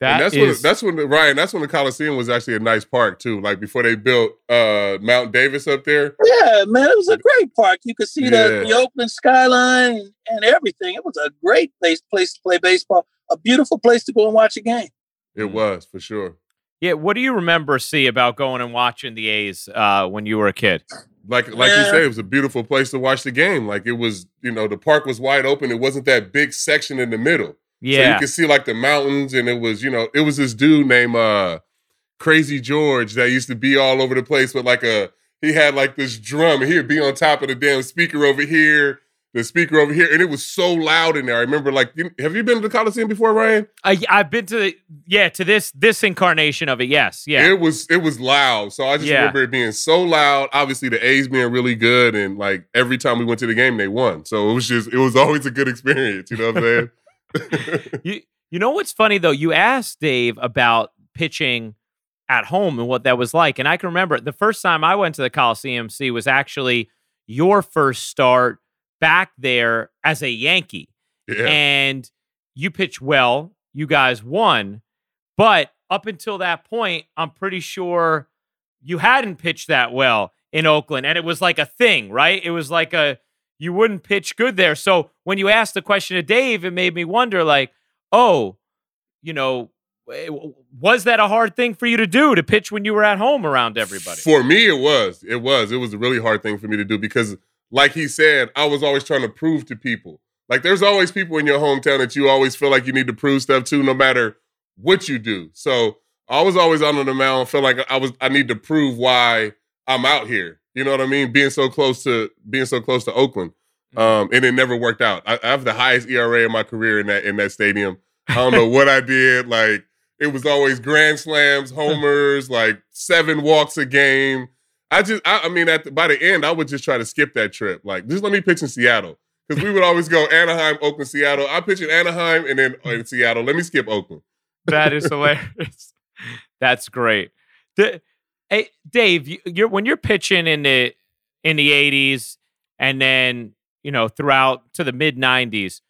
That's when the Coliseum was actually a nice park too. Like before they built Mount Davis up there. Yeah, man, it was a great park. You could see the Oakland skyline and everything. It was a great place to play baseball. A beautiful place to go and watch a game. It was for sure. Yeah, what do you remember about going and watching the A's when you were a kid? Like you said, it was a beautiful place to watch the game. Like it was, the park was wide open. It wasn't that big section in the middle. Yeah. So you could see the mountains, and it was, it was this dude named Crazy George that used to be all over the place with he had this drum, and he would be on top of the damn speaker over here, and it was so loud in there. I remember, have you been to the Coliseum before, Ryan? I've been to this incarnation of it, yes. Yeah. It was loud. So I just remember it being so loud. Obviously, the A's being really good, and every time we went to the game, they won. So it was always a good experience, you know what I'm saying? You know what's funny though? You asked Dave about pitching at home and what that was like, and I can remember the first time I went to the Coliseum C was actually your first start back there as a Yankee, and you pitched well. You guys won, but up until that point, I'm pretty sure you hadn't pitched that well in Oakland, and it was a thing, right? It was you wouldn't pitch good there. So when you asked the question to Dave, it made me wonder, was that a hard thing for you to do, to pitch when you were at home around everybody? For me, it was. It was a really hard thing for me to do because, like he said, I was always trying to prove to people. There's always people in your hometown that you always feel like you need to prove stuff to, no matter what you do. So I was always out on the mound, felt like I need to prove why I'm out here. You know what I mean? Being so close to Oakland, and it never worked out. I have the highest ERA in my career in that stadium. I don't know what I did. It was always grand slams, homers, 7 walks a game. By the end, I would just try to skip that trip. Just let me pitch in Seattle, because we would always go Anaheim, Oakland, Seattle. I pitch in Anaheim and then in Seattle. Let me skip Oakland. That is hilarious. That's great. Hey, Dave, when you're pitching in the 80s and then, throughout to the mid-90s,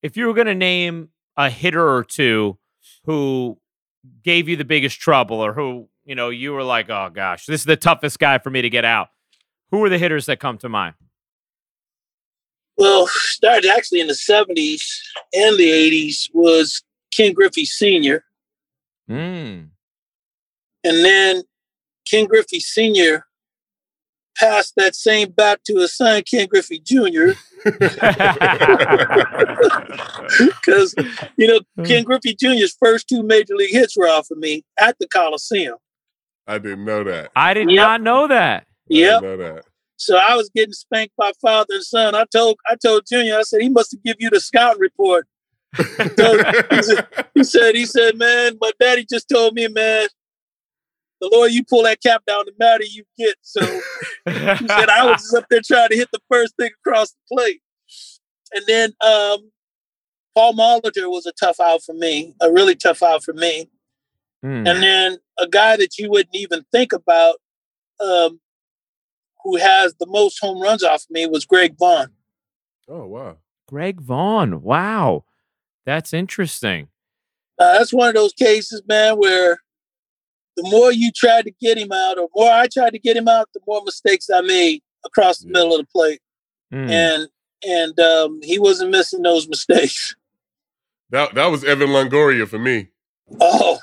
if you were going to name a hitter or two who gave you the biggest trouble or who, you were like, oh, gosh, this is the toughest guy for me to get out, who are the hitters that come to mind? Well, started actually in the 70s and the 80s was Ken Griffey Sr. Mm. And then Ken Griffey Sr. passed that same bat to his son, Ken Griffey Jr. Because, Ken Griffey Jr.'s first 2 major league hits were off of me at the Coliseum. I didn't know that. I did not know that. Yeah. So I was getting spanked by father and son. I told Junior, I said, he must have given you the scouting report. So he said, man, my daddy just told me, man, the Lord, you pull that cap down, the matter you get. So he said, I was just up there trying to hit the first thing across the plate. And then Paul Molitor was a tough out for me, a really tough out for me. And then a guy that you wouldn't even think about, who has the most home runs off me, was Greg Vaughn. Oh, wow. Greg Vaughn. Wow. That's interesting. That's one of those cases, man, where the more you tried to get him out, or more I tried to get him out, the more mistakes I made across the middle of the plate. And he wasn't missing those mistakes. That was Evan Longoria for me. Oh,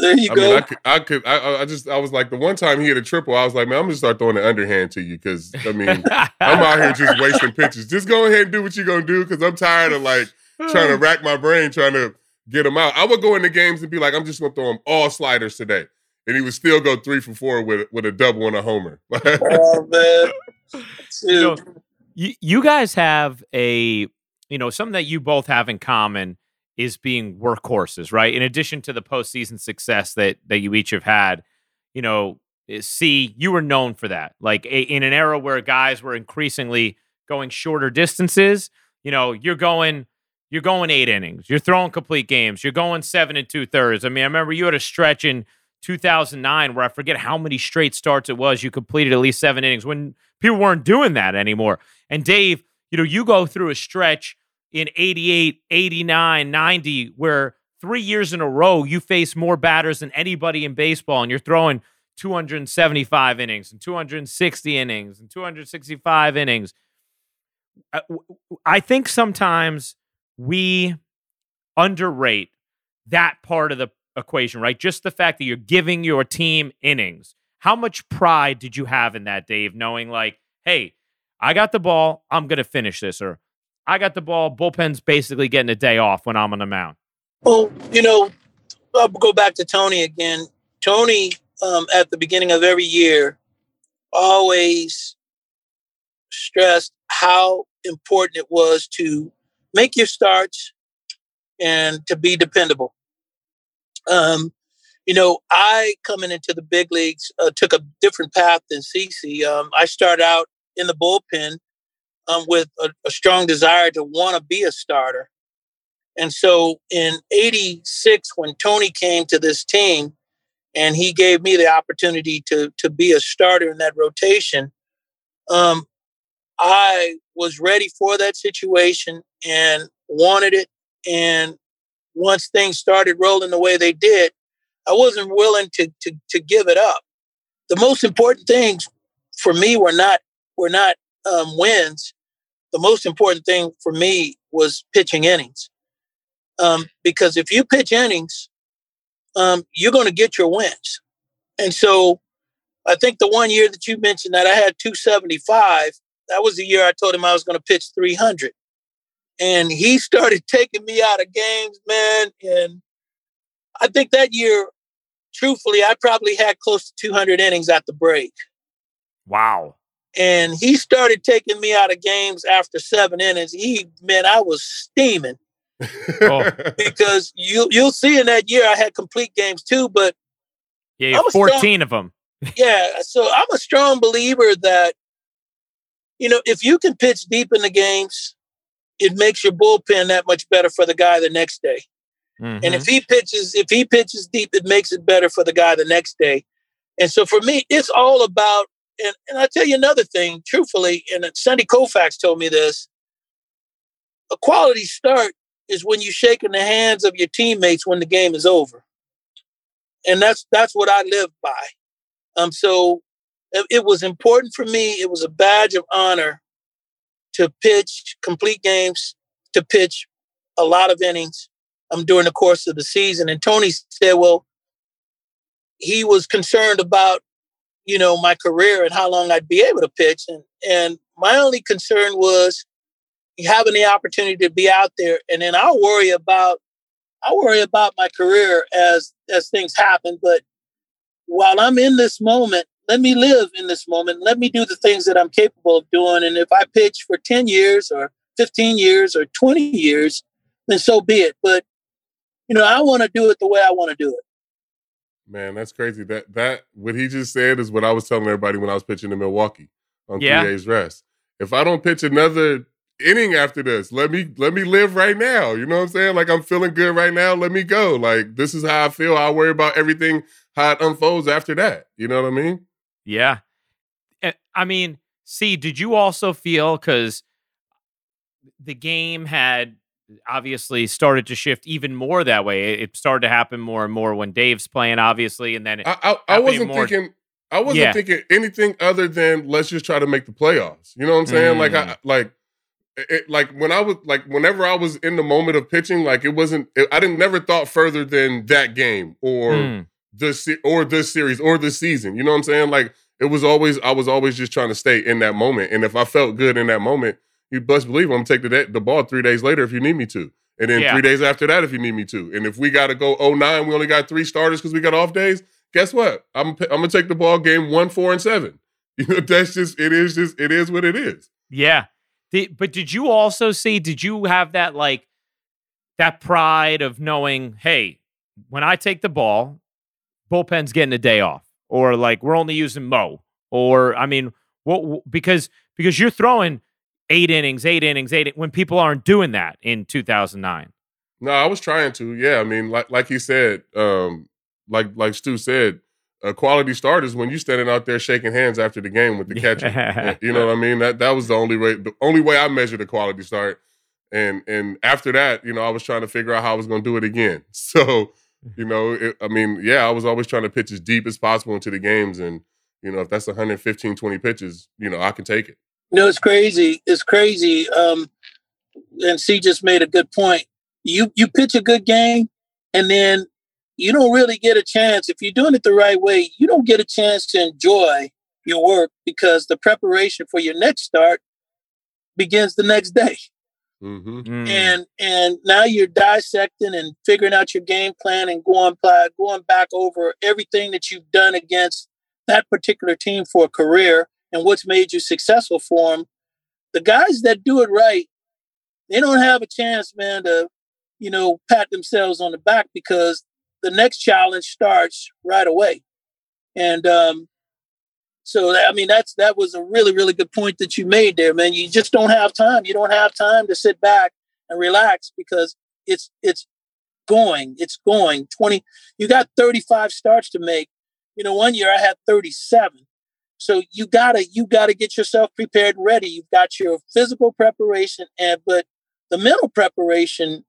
there you go. I was like, the one time he hit a triple, I was like, man, I'm gonna start throwing the underhand to you, because I mean, I'm out here just wasting pitches. Just go ahead and do what you're gonna do, because I'm tired of like trying to rack my brain trying to get him out. I would go into games and be like, I'm just gonna throw him all sliders today, and he would still go 3 for 4 with a double and a homer. Oh man, dude. You guys have something that you both have in common is being workhorses, right? In addition to the postseason success that you each have had, you were known for that. Like in an era where guys were increasingly going shorter distances, you're going 8 innings, you're throwing complete games, you're going 7 2/3. I mean, I remember you had a stretch in 2009 where I forget how many straight starts it was, you completed at least 7 innings, when people weren't doing that anymore. And Dave, you go through a stretch in 88, 89, 90, where 3 years in a row you face more batters than anybody in baseball, and you're throwing 275 innings and 260 innings and 265 innings. I think sometimes we underrate that part of the equation, right? Just the fact that you're giving your team innings. How much pride did you have in that, Dave, knowing like, hey, I got the ball, I'm going to finish this, or I got the ball, bullpen's basically getting a day off when I'm on the mound? Well, I'll go back to Tony again. Tony, at the beginning of every year, always stressed how important it was to make your starts and to be dependable. I coming into the big leagues took a different path than CC. I started out in the bullpen with a strong desire to want to be a starter. And so in 86, when Tony came to this team and he gave me the opportunity to be a starter in that rotation, I was ready for that situation and wanted it. And once things started rolling the way they did, I wasn't willing to give it up. The most important things for me were not wins. The most important thing for me was pitching innings, because if you pitch innings, you're going to get your wins. And so, I think the one year that you mentioned that I had 275, that was the year I told him I was going to pitch 300. And he started taking me out of games, man. And I think that year, truthfully, I probably had close to 200 innings at the break. Wow. And he started taking me out of games after 7 innings. I was steaming. Oh. Because you'll see in that year I had complete games too, but... Yeah, you had 14 of them. Yeah, so I'm a strong believer that, if you can pitch deep in the games, it makes your bullpen that much better for the guy the next day. Mm-hmm. And if he pitches deep, it makes it better for the guy the next day. And so for me, it's all about, and I'll tell you another thing, truthfully, and Sandy Koufax told me this, a quality start is when you shake in the hands of your teammates when the game is over. And that's what I live by. So it was important for me. It was a badge of honor to pitch complete games, to pitch a lot of innings during the course of the season. And Tony said, well, he was concerned about, my career and how long I'd be able to pitch. And my only concern was having the opportunity to be out there. And then I worry about my career as things happen. But while I'm in this moment, let me live in this moment. Let me do the things that I'm capable of doing. And if I pitch for 10 years or 15 years or 20 years, then so be it. But, I want to do it the way I want to do it. Man, that's crazy. That what he just said is what I was telling everybody when I was pitching in Milwaukee on 3 days rest. If I don't pitch another inning after this. Let me live right now. You know what I'm saying? Like, I'm feeling good right now. Let me go. Like, this is how I feel. I'll worry about everything, how it unfolds after that. You know what I mean? Yeah. I mean, see, did you also feel, because the game had obviously started to shift even more that way. It started to happen more and more when Dave's playing, obviously. And then I wasn't thinking anything other than let's just try to make the playoffs. You know what I'm saying? Mm. Whenever I was in the moment of pitching, like I never thought further than that game or this series or this season. You know what I'm saying? Like, I was always just trying to stay in that moment. And if I felt good in that moment, you best believe I'm gonna take the ball 3 days later if you need me to. And then 3 days after that if you need me to. And if we got to go 0-9, we only got 3 starters because we got off days, guess what? I'm going to take the ball game 1, 4, and 7. You know, that's just, it is what it is. Yeah. But did you also see, did you have that, like, that pride of knowing, hey, when I take the ball, bullpen's getting a day off, or like we're only using Mo, or I mean, what, because you're throwing 8 innings when people aren't doing that in 2009. No, I was trying to. Yeah, I mean, like he said, like Stu said, a quality start is when you standing out there shaking hands after the game with the catcher. You know what I mean? That was the only way I measured a quality start. And after that, you know, I was trying to figure out how I was going to do it again. So, you know, I was always trying to pitch as deep as possible into the games. And, you know, if that's 115, 20 pitches, you know, I can take it. No, it's crazy. It's crazy. And C just made a good point. You pitch a good game, and then you don't really get a chance. If you're doing it the right way, you don't get a chance to enjoy your work because the preparation for your next start begins the next day. Mm-hmm. Mm. And now you're dissecting and figuring out your game plan and going back over everything that you've done against that particular team for a career and what's made you successful for them. The guys that do it right, they don't have a chance, man, to, you know, pat themselves on the back because the next challenge starts right away. And that was a really, really good point that you made there, man. You just don't have time. You don't have time to sit back and relax because it's going 20. You got 35 starts to make. You know, one year I had 37. So you gotta get yourself prepared and ready. You've got your physical preparation, but the mental preparation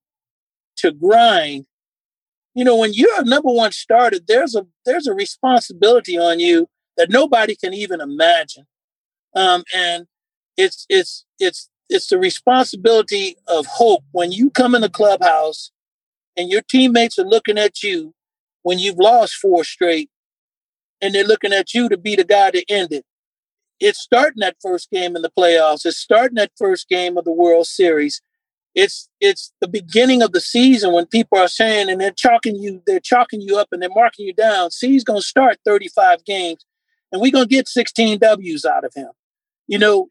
to grind. You know, when you're a number one starter, there's a responsibility on you that nobody can even imagine, and it's the responsibility of hope when you come in the clubhouse and your teammates are looking at you when you've lost 4 straight, and they're looking at you to be the guy to end it. It's starting that first game in the playoffs. It's starting that first game of the World Series. It's the beginning of the season when people are saying, and they're chalking you up and they're marking you down. C's going to start 35 games and we're going to get 16 W's out of him. You know,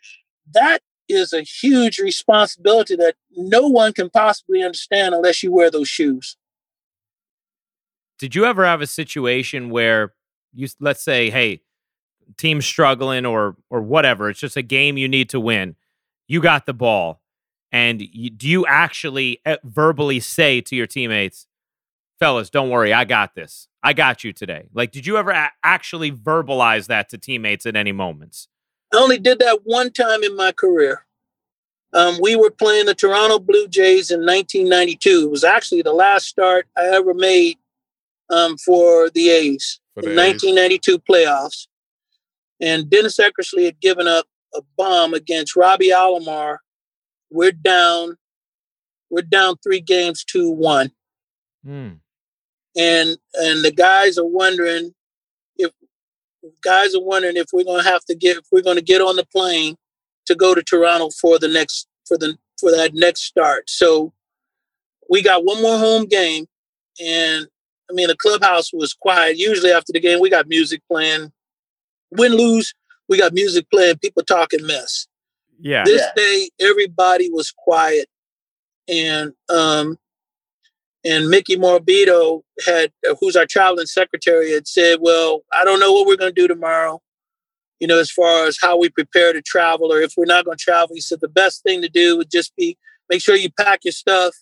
that is a huge responsibility that no one can possibly understand unless you wear those shoes. Did you ever have a situation where you, let's say, hey, team's struggling or whatever, it's just a game you need to win. You got the ball. And do you actually verbally say to your teammates, fellas, don't worry, I got this. I got you today. Like, did you ever actually verbalize that to teammates at any moments? I only did that one time in my career. We were playing the Toronto Blue Jays in 1992. It was actually the last start I ever made for the A's in 1992 playoffs. And Dennis Eckersley had given up a bomb against Robbie Alomar. We're down 3 games to 1. Mm. And the guys are wondering if we're going to have to get on the plane to go to Toronto for that next start. So we got one more home game, and I mean the clubhouse was quiet. Usually after the game we got music playing. Win, lose, we got music playing, people talking mess. Yeah. This day, everybody was quiet, and Mickey Morbido, who's our traveling secretary, had said, "Well, I don't know what we're going to do tomorrow. you know, as far as how we prepare to travel or if we're not going to travel. He said the best thing to do would just be make sure you pack your stuff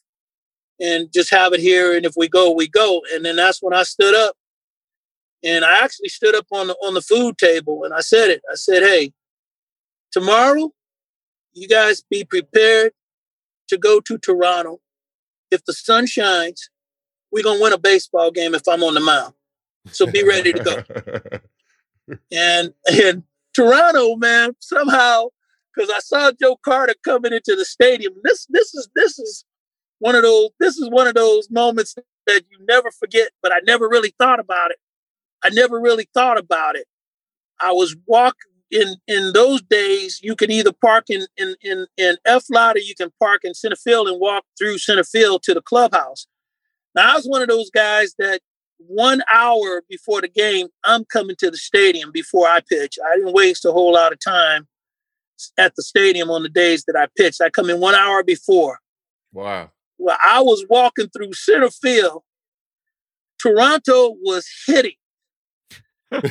and just have it here. And if we go, we go. And then that's when I stood up. And I actually stood up on the food table and I said it. I said, hey, tomorrow, you guys be prepared to go to Toronto. If the sun shines, we're going to win a baseball game if I'm on the mound. So be ready to go. And Toronto, man, somehow, because I saw Joe Carter coming into the stadium. This is one of those moments that you never forget, but I never really thought about it. I was walking in those days. You could either park in F lot or you can park in center field and walk through center field to the clubhouse. Now I was one of those guys that 1 hour before the game, I'm coming to the stadium before I pitch. I didn't waste a whole lot of time at the stadium on the days that I pitched. I come in 1 hour before. Wow. Well, I was walking through center field. Toronto was hitting. And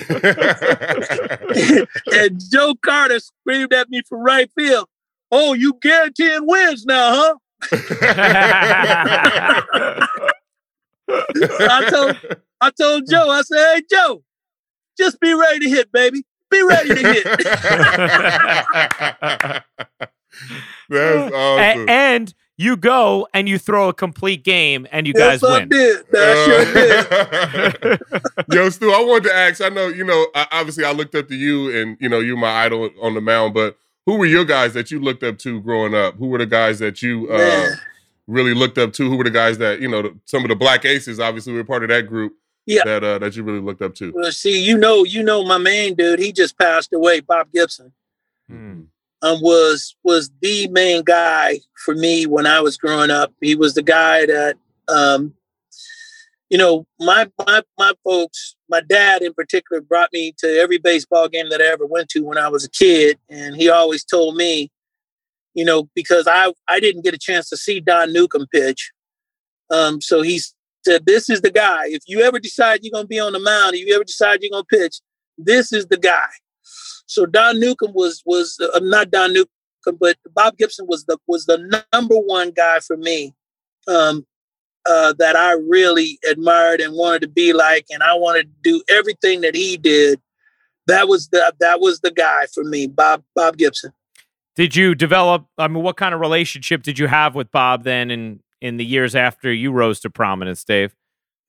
Joe Carter screamed at me from right field, "Oh, you guaranteeing wins now, huh?" I told Joe, I said, "Hey, Joe, just be ready to hit, baby. Be ready to hit." That's awesome. And you go and you throw a complete game and you guys win. I sure did. Yo, Stu, I wanted to ask, I know, you know, obviously I looked up to you and, you know, you're my idol on the mound, but who were your guys that you looked up to growing up? Who were the guys that you really looked up to? Who were the guys that, you know, some of the Black Aces, obviously we were part of that group that you really looked up to? Well, see, you know, my main dude, he just passed away, Bob Gibson. Hmm. Was the main guy for me when I was growing up. He was the guy that, you know, my folks, my dad in particular, brought me to every baseball game that I ever went to when I was a kid. And he always told me, you know, because I didn't get a chance to see Don Newcomb pitch. So he said, this is the guy. If you ever decide you're going to be on the mound, if you ever decide you're going to pitch, this is the guy. So Don Newcomb was not Don Newcomb, but Bob Gibson was the number one guy for me that I really admired and wanted to be like, and I wanted to do everything that he did. That was the guy for me, Bob Gibson. Did you develop? I mean, what kind of relationship did you have with Bob then, in the years after you rose to prominence, Dave?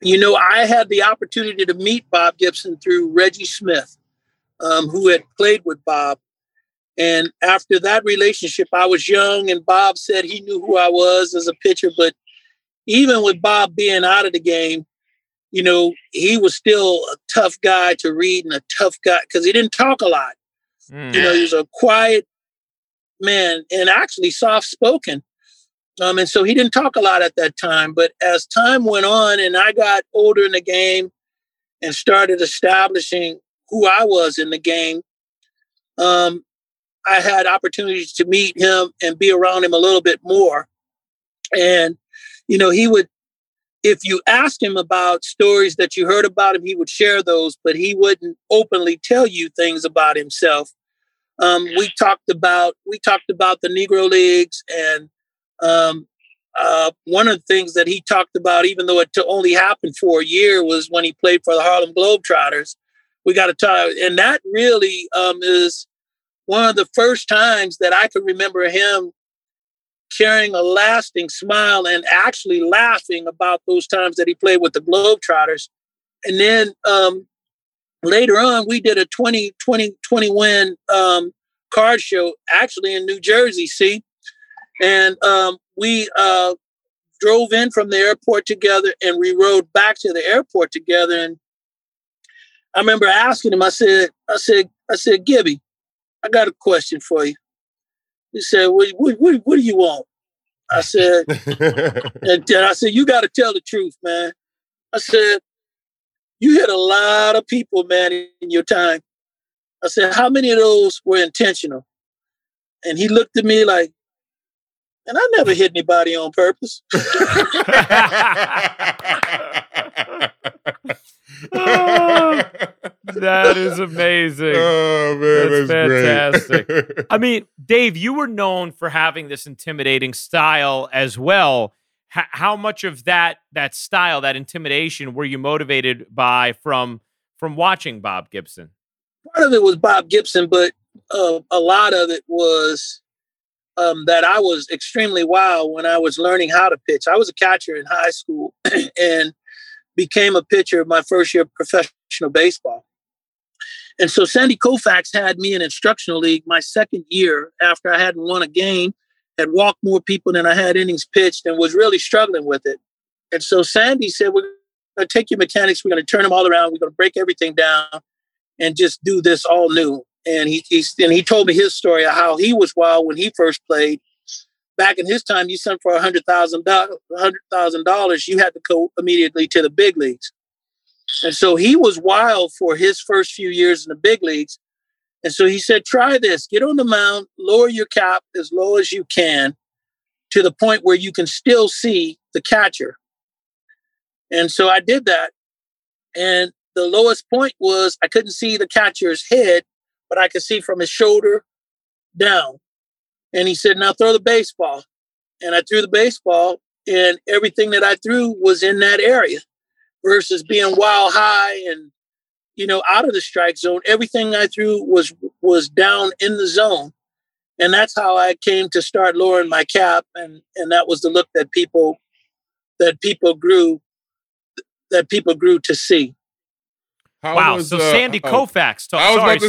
You know, I had the opportunity to meet Bob Gibson through Reggie Smith. Who had played with Bob. And after that relationship, I was young and Bob said he knew who I was as a pitcher. But even with Bob being out of the game, you know, he was still a tough guy to read and a tough guy because he didn't talk a lot. Mm. You know, he was a quiet man and actually soft-spoken. And so he didn't talk a lot at that time. But as time went on and I got older in the game and started establishing who I was in the game, I had opportunities to meet him and be around him a little bit more. And, you know, he would, if you asked him about stories that you heard about him, he would share those, but he wouldn't openly tell you things about himself. We talked about the Negro Leagues and one of the things that he talked about, even though it only happened for a year, was when he played for the Harlem Globetrotters. We got to talk. And that really is one of the first times that I can remember him carrying a lasting smile and actually laughing about those times that he played with the Globetrotters. And then later on, we did a 20 win card show actually in New Jersey. See, and we drove in from the airport together and we rode back to the airport together. And I remember asking him, I said, "Gibby, I got a question for you." He said, what do you want? I said, and I said, "You got to tell the truth, man." I said, "You hit a lot of people, man, in your time." I said, "How many of those were intentional?" And he looked at me like, "And I never hit anybody on purpose." That is amazing. Oh, man, that's fantastic. I mean, Dave, you were known for having this intimidating style as well. How much of that style, that intimidation, were you motivated by from watching Bob Gibson? Part of it was Bob Gibson, but a lot of it was that I was extremely wild when I was learning how to pitch. I was a catcher in high school and became a pitcher my first year of professional baseball. And so Sandy Koufax had me in instructional league my second year after I hadn't won a game, had walked more people than I had innings pitched, and was really struggling with it. And so Sandy said, we're going to take your mechanics, we're going to turn them all around, we're going to break everything down and just do this all new. And he told me his story of how he was wild when he first played. Back in his time, you sent for $100,000, you had to go immediately to the big leagues. And so he was wild for his first few years in the big leagues. And so he said, try this, get on the mound, lower your cap as low as you can to the point where you can still see the catcher. And so I did that. And the lowest point was I couldn't see the catcher's head, but I could see from his shoulder down. And he said, now throw the baseball. And I threw the baseball, and everything that I threw was in that area versus being wild high and, out of the strike zone. Everything I threw was down in the zone. And that's how I came to start lowering my cap. And that was the look that people grew to see. Sandy Koufax taught.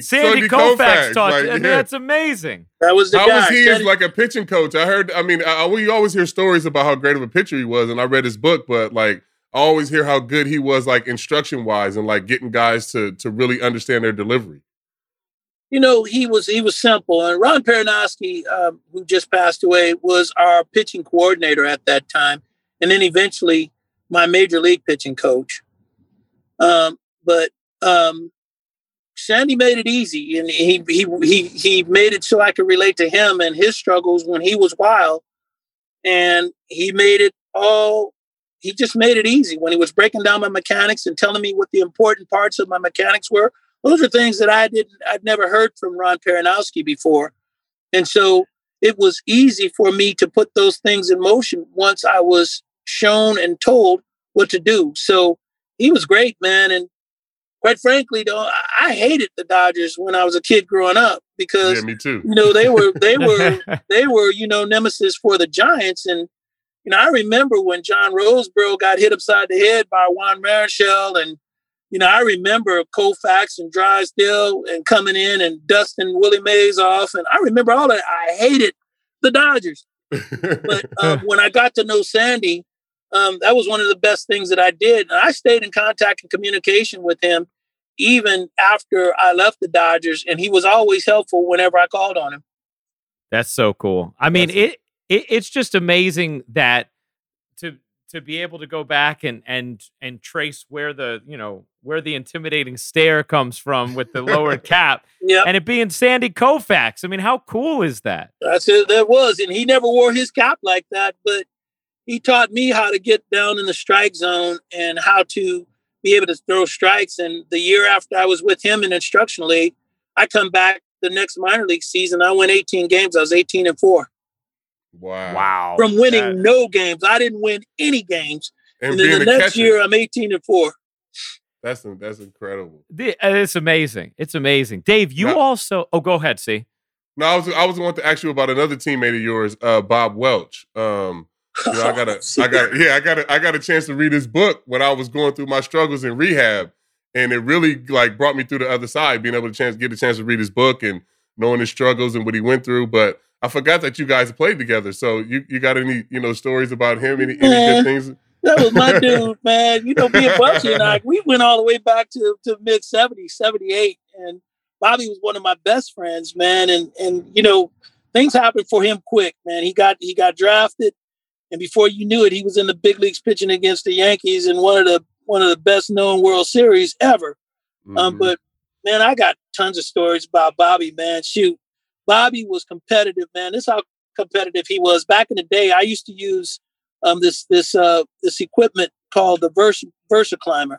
Sandy Koufax taught. Like, that's amazing. That was the guy. How was he as like a pitching coach? We always hear stories about how great of a pitcher he was, and I read his book, but like I always hear how good he was like instruction-wise and like getting guys to really understand their delivery. He was simple. And Ron Peranowski, who just passed away, was our pitching coordinator at that time, and then eventually my major league pitching coach. But Sandy made it easy, and he made it so I could relate to him and his struggles when he was wild. And he just made it easy when he was breaking down my mechanics and telling me what the important parts of my mechanics were. Those are things that I'd never heard from Ron Peranowski before. And so it was easy for me to put those things in motion once I was shown and told what to do. So he was great, man. And quite frankly, though, I hated the Dodgers when I was a kid growing up because, me too. They were nemesis for the Giants. And, I remember when John Roseborough got hit upside the head by Juan Marichal. And, I remember Koufax and Drysdale and coming in and dusting Willie Mays off. And I remember all that. I hated the Dodgers. But when I got to know Sandy, that was one of the best things that I did. And I stayed in contact and communication with him even after I left the Dodgers, and he was always helpful whenever I called on him. That's so cool. I mean, it's just amazing that to be able to go back and trace where the intimidating stare comes from with the lower cap, yep. And it being Sandy Koufax. I mean, how cool is that? That's it. That was, and he never wore his cap like that, but he taught me how to get down in the strike zone and how to be able to throw strikes. And the year after I was with him in instructional league, I come back the next minor league season. I won 18 games. I was 18-4. Wow. From winning no games. I didn't win any games. And then the next year I'm 18-4. That's incredible. It's amazing. It's amazing. Dave, you also, go ahead. See? No, I was going to ask you about another teammate of yours, Bob Welch. I got a chance to read his book when I was going through my struggles in rehab, and it really like brought me through the other side, being able to get a chance to read his book and knowing his struggles and what he went through. But I forgot that you guys played together. So you got any stories about him? Any good things? That was my dude, man. Me and Bunchy and I, we went all the way back to mid '70s, '78, and Bobby was one of my best friends, man. And things happened for him quick, man. He got drafted. And before you knew it, he was in the big leagues pitching against the Yankees in one of the best known World Series ever. Mm-hmm. But man, I got tons of stories about Bobby, man. Shoot. Bobby was competitive, man. This is how competitive he was. Back in the day, I used to use this equipment called the VersaClimber.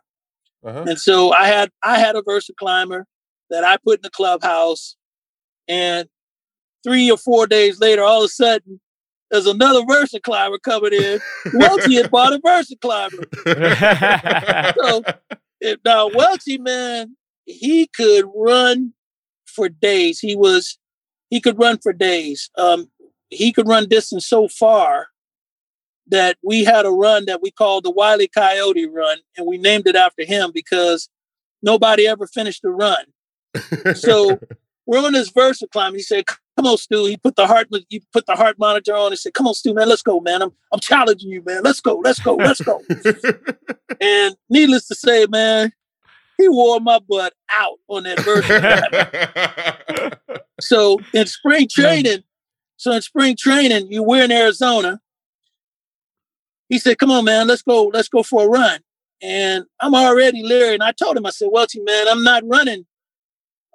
Uh-huh. And so I had a VersaClimber that I put in the clubhouse, and 3 or 4 days later, all of a sudden, there's another VersaClimber coming in. Welchie had bought a VersaClimber. So now Welchie, man, he could run for days. He could run for days. He could run distance so far that we had a run that we called the Wile E. Coyote run, and we named it after him because nobody ever finished the run. So we're on this VersaClimber. He said, "Come on, Stu." He put the heart monitor on and said, "Come on, Stu, man, let's go, man. I'm challenging you, man. Let's go. And needless to say, man, he wore my butt out on that VersaClimber. So in spring training, you were in Arizona. He said, "Come on, man, let's go for a run." And I'm already leery. And I told him, I said, "Welchie, man, I'm not running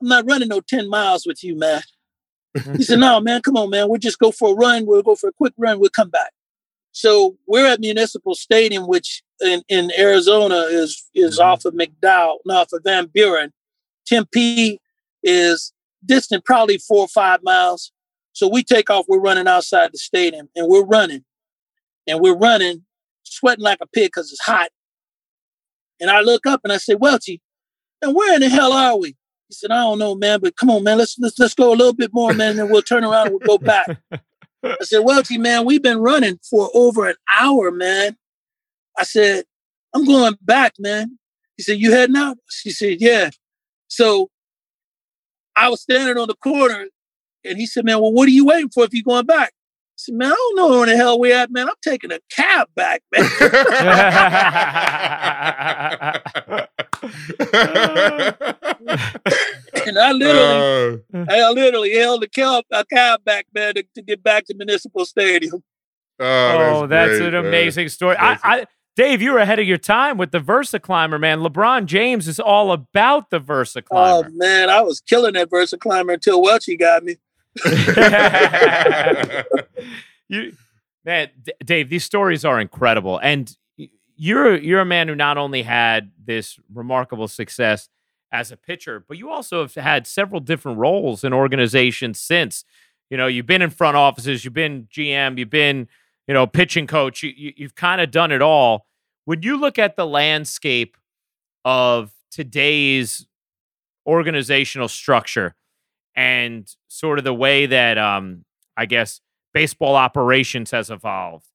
no 10 miles with you, man." He said, "No, man, come on, man. We'll just go for a run. We'll go for a quick run. We'll come back." So we're at Municipal Stadium, which in Arizona is off of McDowell, no, off of Van Buren. Tempe is distant probably 4 or 5 miles. So we take off. We're running outside the stadium, and we're running, sweating like a pig because it's hot. And I look up and I say, "Welchie, and where in the hell are we?" He said, "I don't know, man, but come on, man, let's go a little bit more, man, and then we'll turn around and we'll go back." I said, "Welchie, man, we've been running for over an hour, man." I said, "I'm going back, man." He said, "You heading out?" She said, "Yeah." So I was standing on the corner, and he said, "Man, well, what are you waiting for if you're going back?" I said, "Man, I don't know where the hell we at, man. I'm taking a cab back, man." And I literally held a cab back, man, to get back to Municipal Stadium. Oh, that's an amazing story. Dave, you were ahead of your time with the VersaClimber, man. LeBron James is all about the VersaClimber. Oh, man, I was killing that VersaClimber until Welchie got me. Dave, these stories are incredible, and you're a man who not only had this remarkable success as a pitcher, but you also have had several different roles in organizations since. You know, you've been in front offices, you've been GM, you've been, you know, pitching coach. You've kind of done it all. When you look at the landscape of today's organizational structure and sort of the way that, I guess, baseball operations has evolved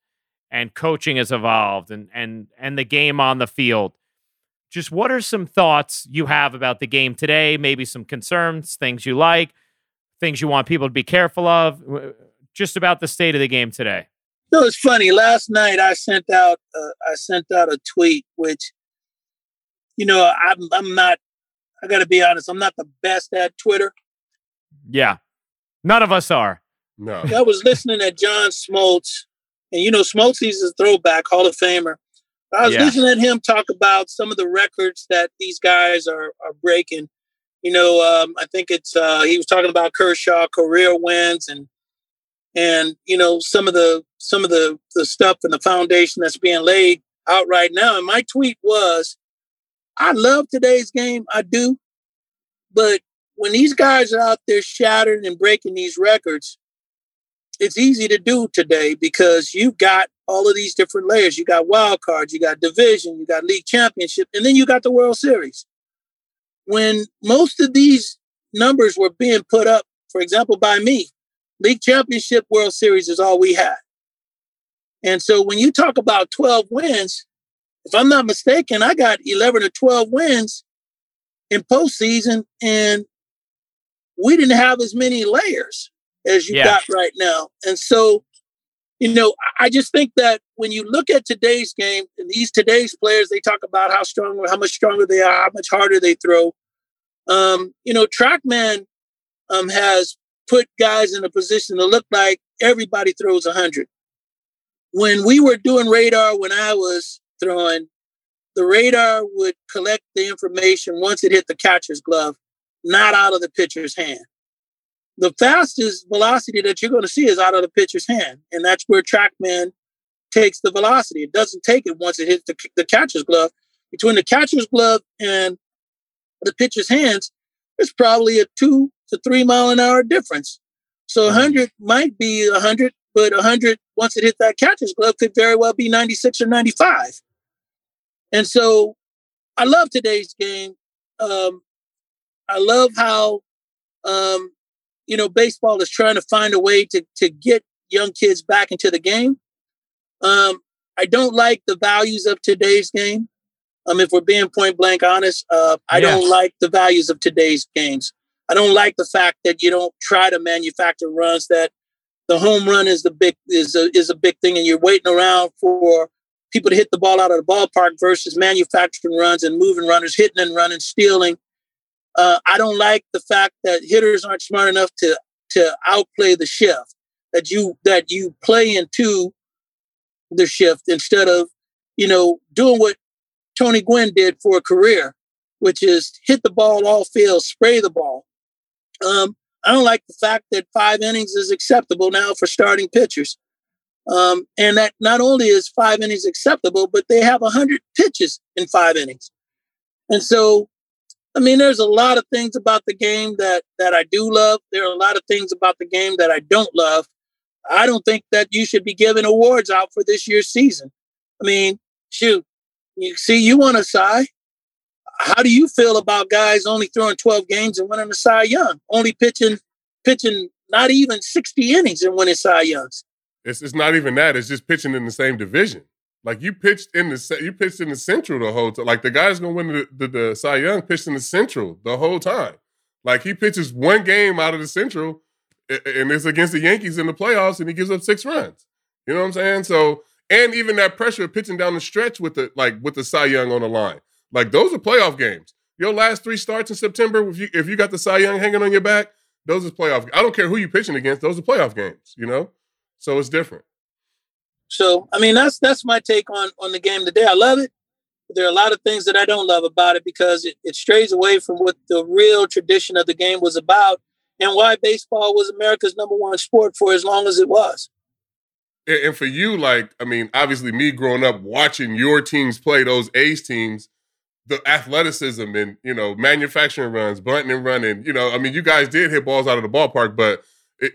and coaching has evolved and the game on the field, just what are some thoughts you have about the game today? Maybe some concerns, things you like, things you want people to be careful of, just about the state of the game today. No, it's funny. Last night I sent out a tweet, which, you know, I got to be honest, I'm not the best at Twitter. Yeah. None of us are. No. I was listening at John Smoltz, and, you know, Smoltz is a throwback Hall of Famer. I was listening at him talk about some of the records that these guys are breaking. You know, I think it's, he was talking about Kershaw career wins and, you know, some of the stuff and the foundation that's being laid out right now. And my tweet was, I love today's game. I do. But when these guys are out there shattering and breaking these records, it's easy to do today because you've got all of these different layers. You got wild cards, you got division, you got league championship, and then you got the World Series. When most of these numbers were being put up, for example, by me, league championship, World Series is all we had. And so when you talk about 12 wins, if I'm not mistaken, I got 11 or 12 wins in postseason, and we didn't have as many layers as you got right now. And so, you know, I just think that when you look at today's game and today's players, they talk about how strong, how much stronger they are, how much harder they throw. You know, Trackman has put guys in a position to look like everybody throws 100. When we were doing radar, when I was throwing, the radar would collect the information once it hit the catcher's glove, not out of the pitcher's hand. The fastest velocity that you're going to see is out of the pitcher's hand, and that's where Trackman takes the velocity. It doesn't take it once it hits the catcher's glove. between the catcher's glove and the pitcher's hands, there's probably a 2 to 3 mile an hour difference. So 100 might be 100, but 100, once it hit that catcher's glove, could very well be 96 or 95. And so I love today's game. I love how, you know, baseball is trying to find a way to get young kids back into the game. I don't like the values of today's game. If we're being point blank honest, I don't like the values of today's games. I don't like the fact that you don't try to manufacture runs, that the home run is the big is a big thing, and you're waiting around for people to hit the ball out of the ballpark versus manufacturing runs and moving runners, hitting and running, stealing. I don't like the fact that hitters aren't smart enough to outplay the shift, that you play into the shift instead of, you know, doing what Tony Gwynn did for a career, which is hit the ball all field, spray the ball. I don't like the fact that 5 innings is acceptable now for starting pitchers. And that not only is 5 innings acceptable, but they have 100 pitches in 5 innings. And so, I mean, there's a lot of things about the game that I do love. There are a lot of things about the game that I don't love. I don't think that you should be giving awards out for this year's season. I mean, shoot, you see, you won a Cy. How do you feel about guys only throwing 12 games and winning a Cy Young, only pitching not even 60 innings and winning Cy Youngs? It's not even that. It's just pitching in the same division. Like you pitched in the Central the whole time. Like the guy's gonna win the Cy Young pitched in the Central the whole time. Like he pitches one game out of the Central, and it's against the Yankees in the playoffs, and he gives up 6 runs. You know what I'm saying? So, and even that pressure of pitching down the stretch with the Cy Young on the line. Like those are playoff games. Your last 3 starts in September, if you got the Cy Young hanging on your back, those are playoff. I don't care who you're pitching against; those are playoff games. You know, so it's different. So, I mean, that's my take on the game today. I love it. But there are a lot of things that I don't love about it because it strays away from what the real tradition of the game was about and why baseball was America's #1 sport for as long as it was. And for you, like, I mean, obviously me growing up watching your teams play, those A's teams, the athleticism and, you know, manufacturing runs, bunting and running, you know, I mean, you guys did hit balls out of the ballpark, but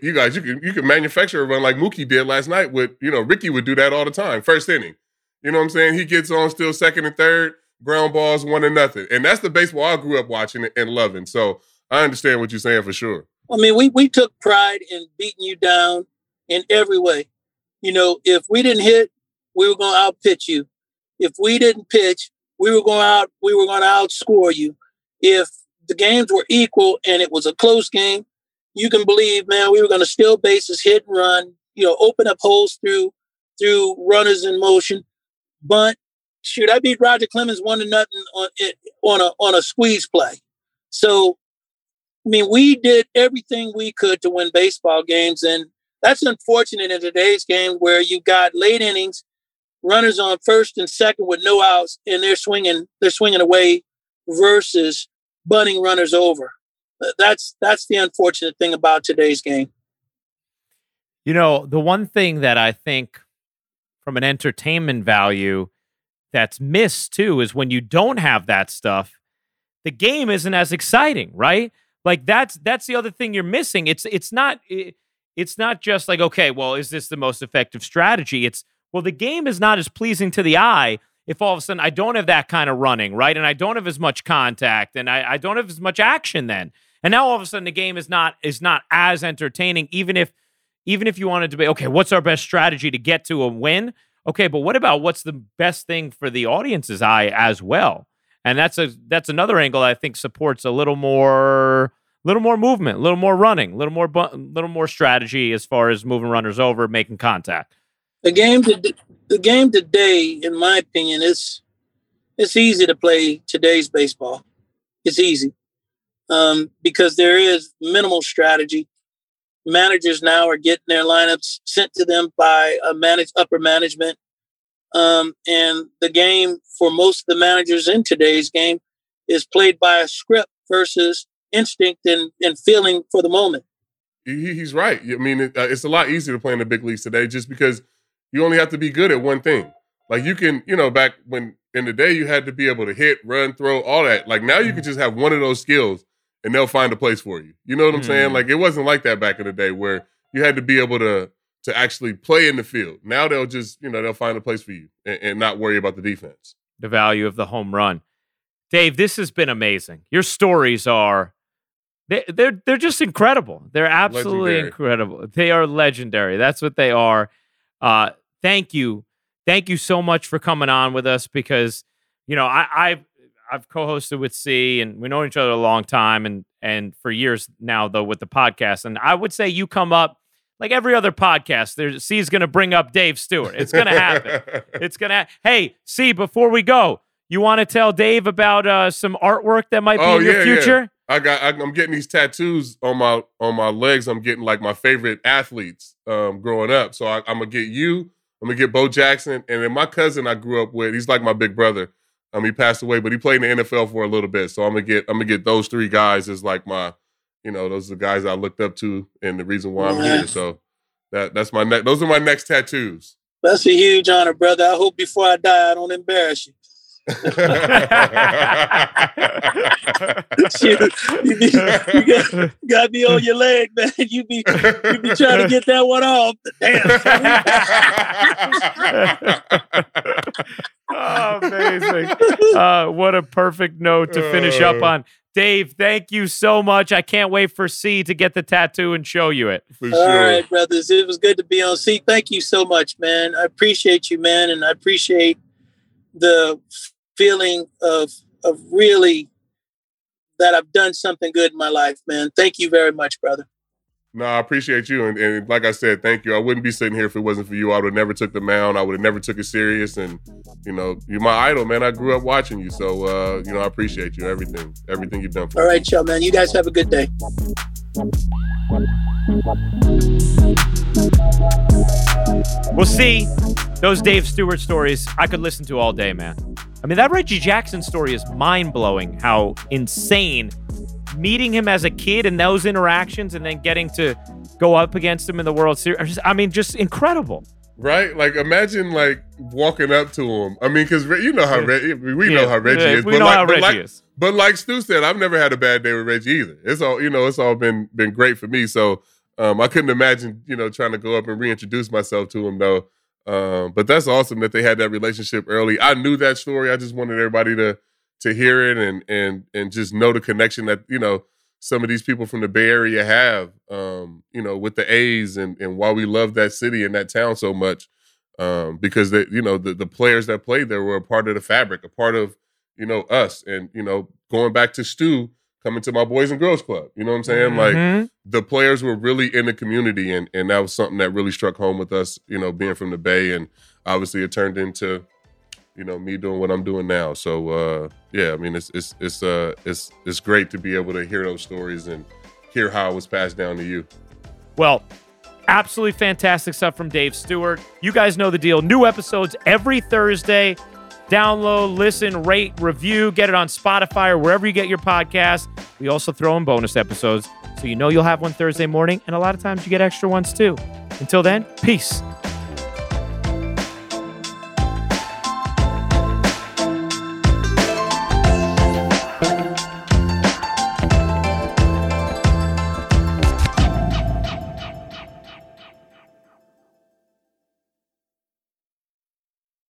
You can manufacture a run like Mookie did last night with, you know, Ricky would do that all the time, first inning. You know what I'm saying? He gets on still second and third, ground balls, 1-0. And that's the baseball I grew up watching and loving. So I understand what you're saying for sure. I mean, we took pride in beating you down in every way. You know, if we didn't hit, we were going to outpitch you. If we didn't pitch, we were going to outscore you. If the games were equal and it was a close game, you can believe, man, we were going to steal bases, hit and run, you know, open up holes through runners in motion. Bunt. Shoot, I beat Roger Clemens 1-0 on a squeeze play. So, I mean, we did everything we could to win baseball games, and that's unfortunate in today's game where you got late innings, runners on first and second with no outs, and they're swinging away versus bunting runners over. That's the unfortunate thing about today's game. You know, the one thing that I think from an entertainment value that's missed too is when you don't have that stuff, the game isn't as exciting, right? Like that's the other thing you're missing. It's not just like, okay, well, is this the most effective strategy? It's, well, the game is not as pleasing to the eye if all of a sudden I don't have that kind of running, right? And I don't have as much contact and I don't have as much action then. And now all of a sudden the game is not as entertaining, even if you wanted to be, okay, what's our best strategy to get to a win? Okay, but what about what's the best thing for the audience's eye as well? And that's another angle I think supports a little more movement, a little more running, a little more strategy as far as moving runners over, making contact. The game today, in my opinion, it's easy to play today's baseball. It's easy. Because there is minimal strategy. Managers now are getting their lineups sent to them by upper management. And the game for most of the managers in today's game is played by a script versus instinct and feeling for the moment. He's right. I mean, it's a lot easier to play in the big leagues today just because you only have to be good at one thing. Like you can, you know, back when in the day you had to be able to hit, run, throw, all that. Like now you can just have one of those skills and they'll find a place for you. You know what I'm saying? Like it wasn't like that back in the day where you had to be able to actually play in the field. Now they'll just, you know, they'll find a place for you and not worry about the defense. The value of the home run. Dave, this has been amazing. Your stories are, they're just incredible. They're absolutely incredible. They are legendary. That's what they are. Thank you. Thank you so much for coming on with us because, you know, I've co-hosted with C and we know each other a long time and for years now, though, with the podcast. And I would say you come up like every other podcast. There's C's going to bring up Dave Stewart. It's going to happen. Hey, C, before we go, you want to tell Dave about some artwork that might be in your future? Yeah. I'm getting these tattoos on my legs. I'm getting like my favorite athletes growing up. So I'm going to get you. I'm going to get Bo Jackson. And then my cousin I grew up with, he's like my big brother. He passed away, but he played in the NFL for a little bit. So I'm going to get those three guys as like my, you know, those are the guys I looked up to and the reason why I'm here. So that's my next. Those are my next tattoos. That's a huge honor, brother. I hope before I die, I don't embarrass you. Shoot, you got me on your leg, man. You be trying to get that one off. Damn. Oh, amazing. What a perfect note to finish up on. Dave, thank you so much. I can't wait for C to get the tattoo and show you it. For sure. All right, brothers. It was good to be on. C, thank you so much, man. I appreciate you, man, and I appreciate the feeling of really that I've done something good in my life, man. Thank you very much, brother. No, I appreciate you. And like I said, thank you. I wouldn't be sitting here if it wasn't for you. I would have never took the mound. I would have never took it serious. And, you know, you're my idol, man. I grew up watching you. So, you know, I appreciate you. Everything you've done for me. All right, y'all, man. You guys have a good day. We'll see. Those Dave Stewart stories I could listen to all day, man. I mean, that Reggie Jackson story is mind-blowing, how insane meeting him as a kid and those interactions and then getting to go up against him in the World Series. I mean, just incredible. Right? Like, imagine, like, walking up to him. I mean, because you know how Reggie is. We know how Reggie is. But like Stu said, I've never had a bad day with Reggie either. It's all, you know, it's all been great for me. So I couldn't imagine, you know, trying to go up and reintroduce myself to him, though. But that's awesome that they had that relationship early. I knew that story. I just wanted everybody to hear it and just know the connection that, you know, some of these people from the Bay Area have, you know, with the A's and why we love that city and that town so much, because, they, you know, the players that played there were a part of the fabric, a part of, you know, us. And, you know, going back to Stu coming to my Boys and Girls Club, you know what I'm saying? Mm-hmm. Like, the players were really in the community, and that was something that really struck home with us, you know, being from the Bay, and obviously it turned into, you know, me doing what I'm doing now. So yeah, I mean, it's great to be able to hear those stories and hear how it was passed down to you. Well, absolutely fantastic stuff from Dave Stewart. You guys know the deal. New episodes every Thursday. Download, listen, rate, review, get it on Spotify or wherever you get your podcast. We also throw in bonus episodes, so you know you'll have one Thursday morning, and a lot of times you get extra ones too. Until then, peace.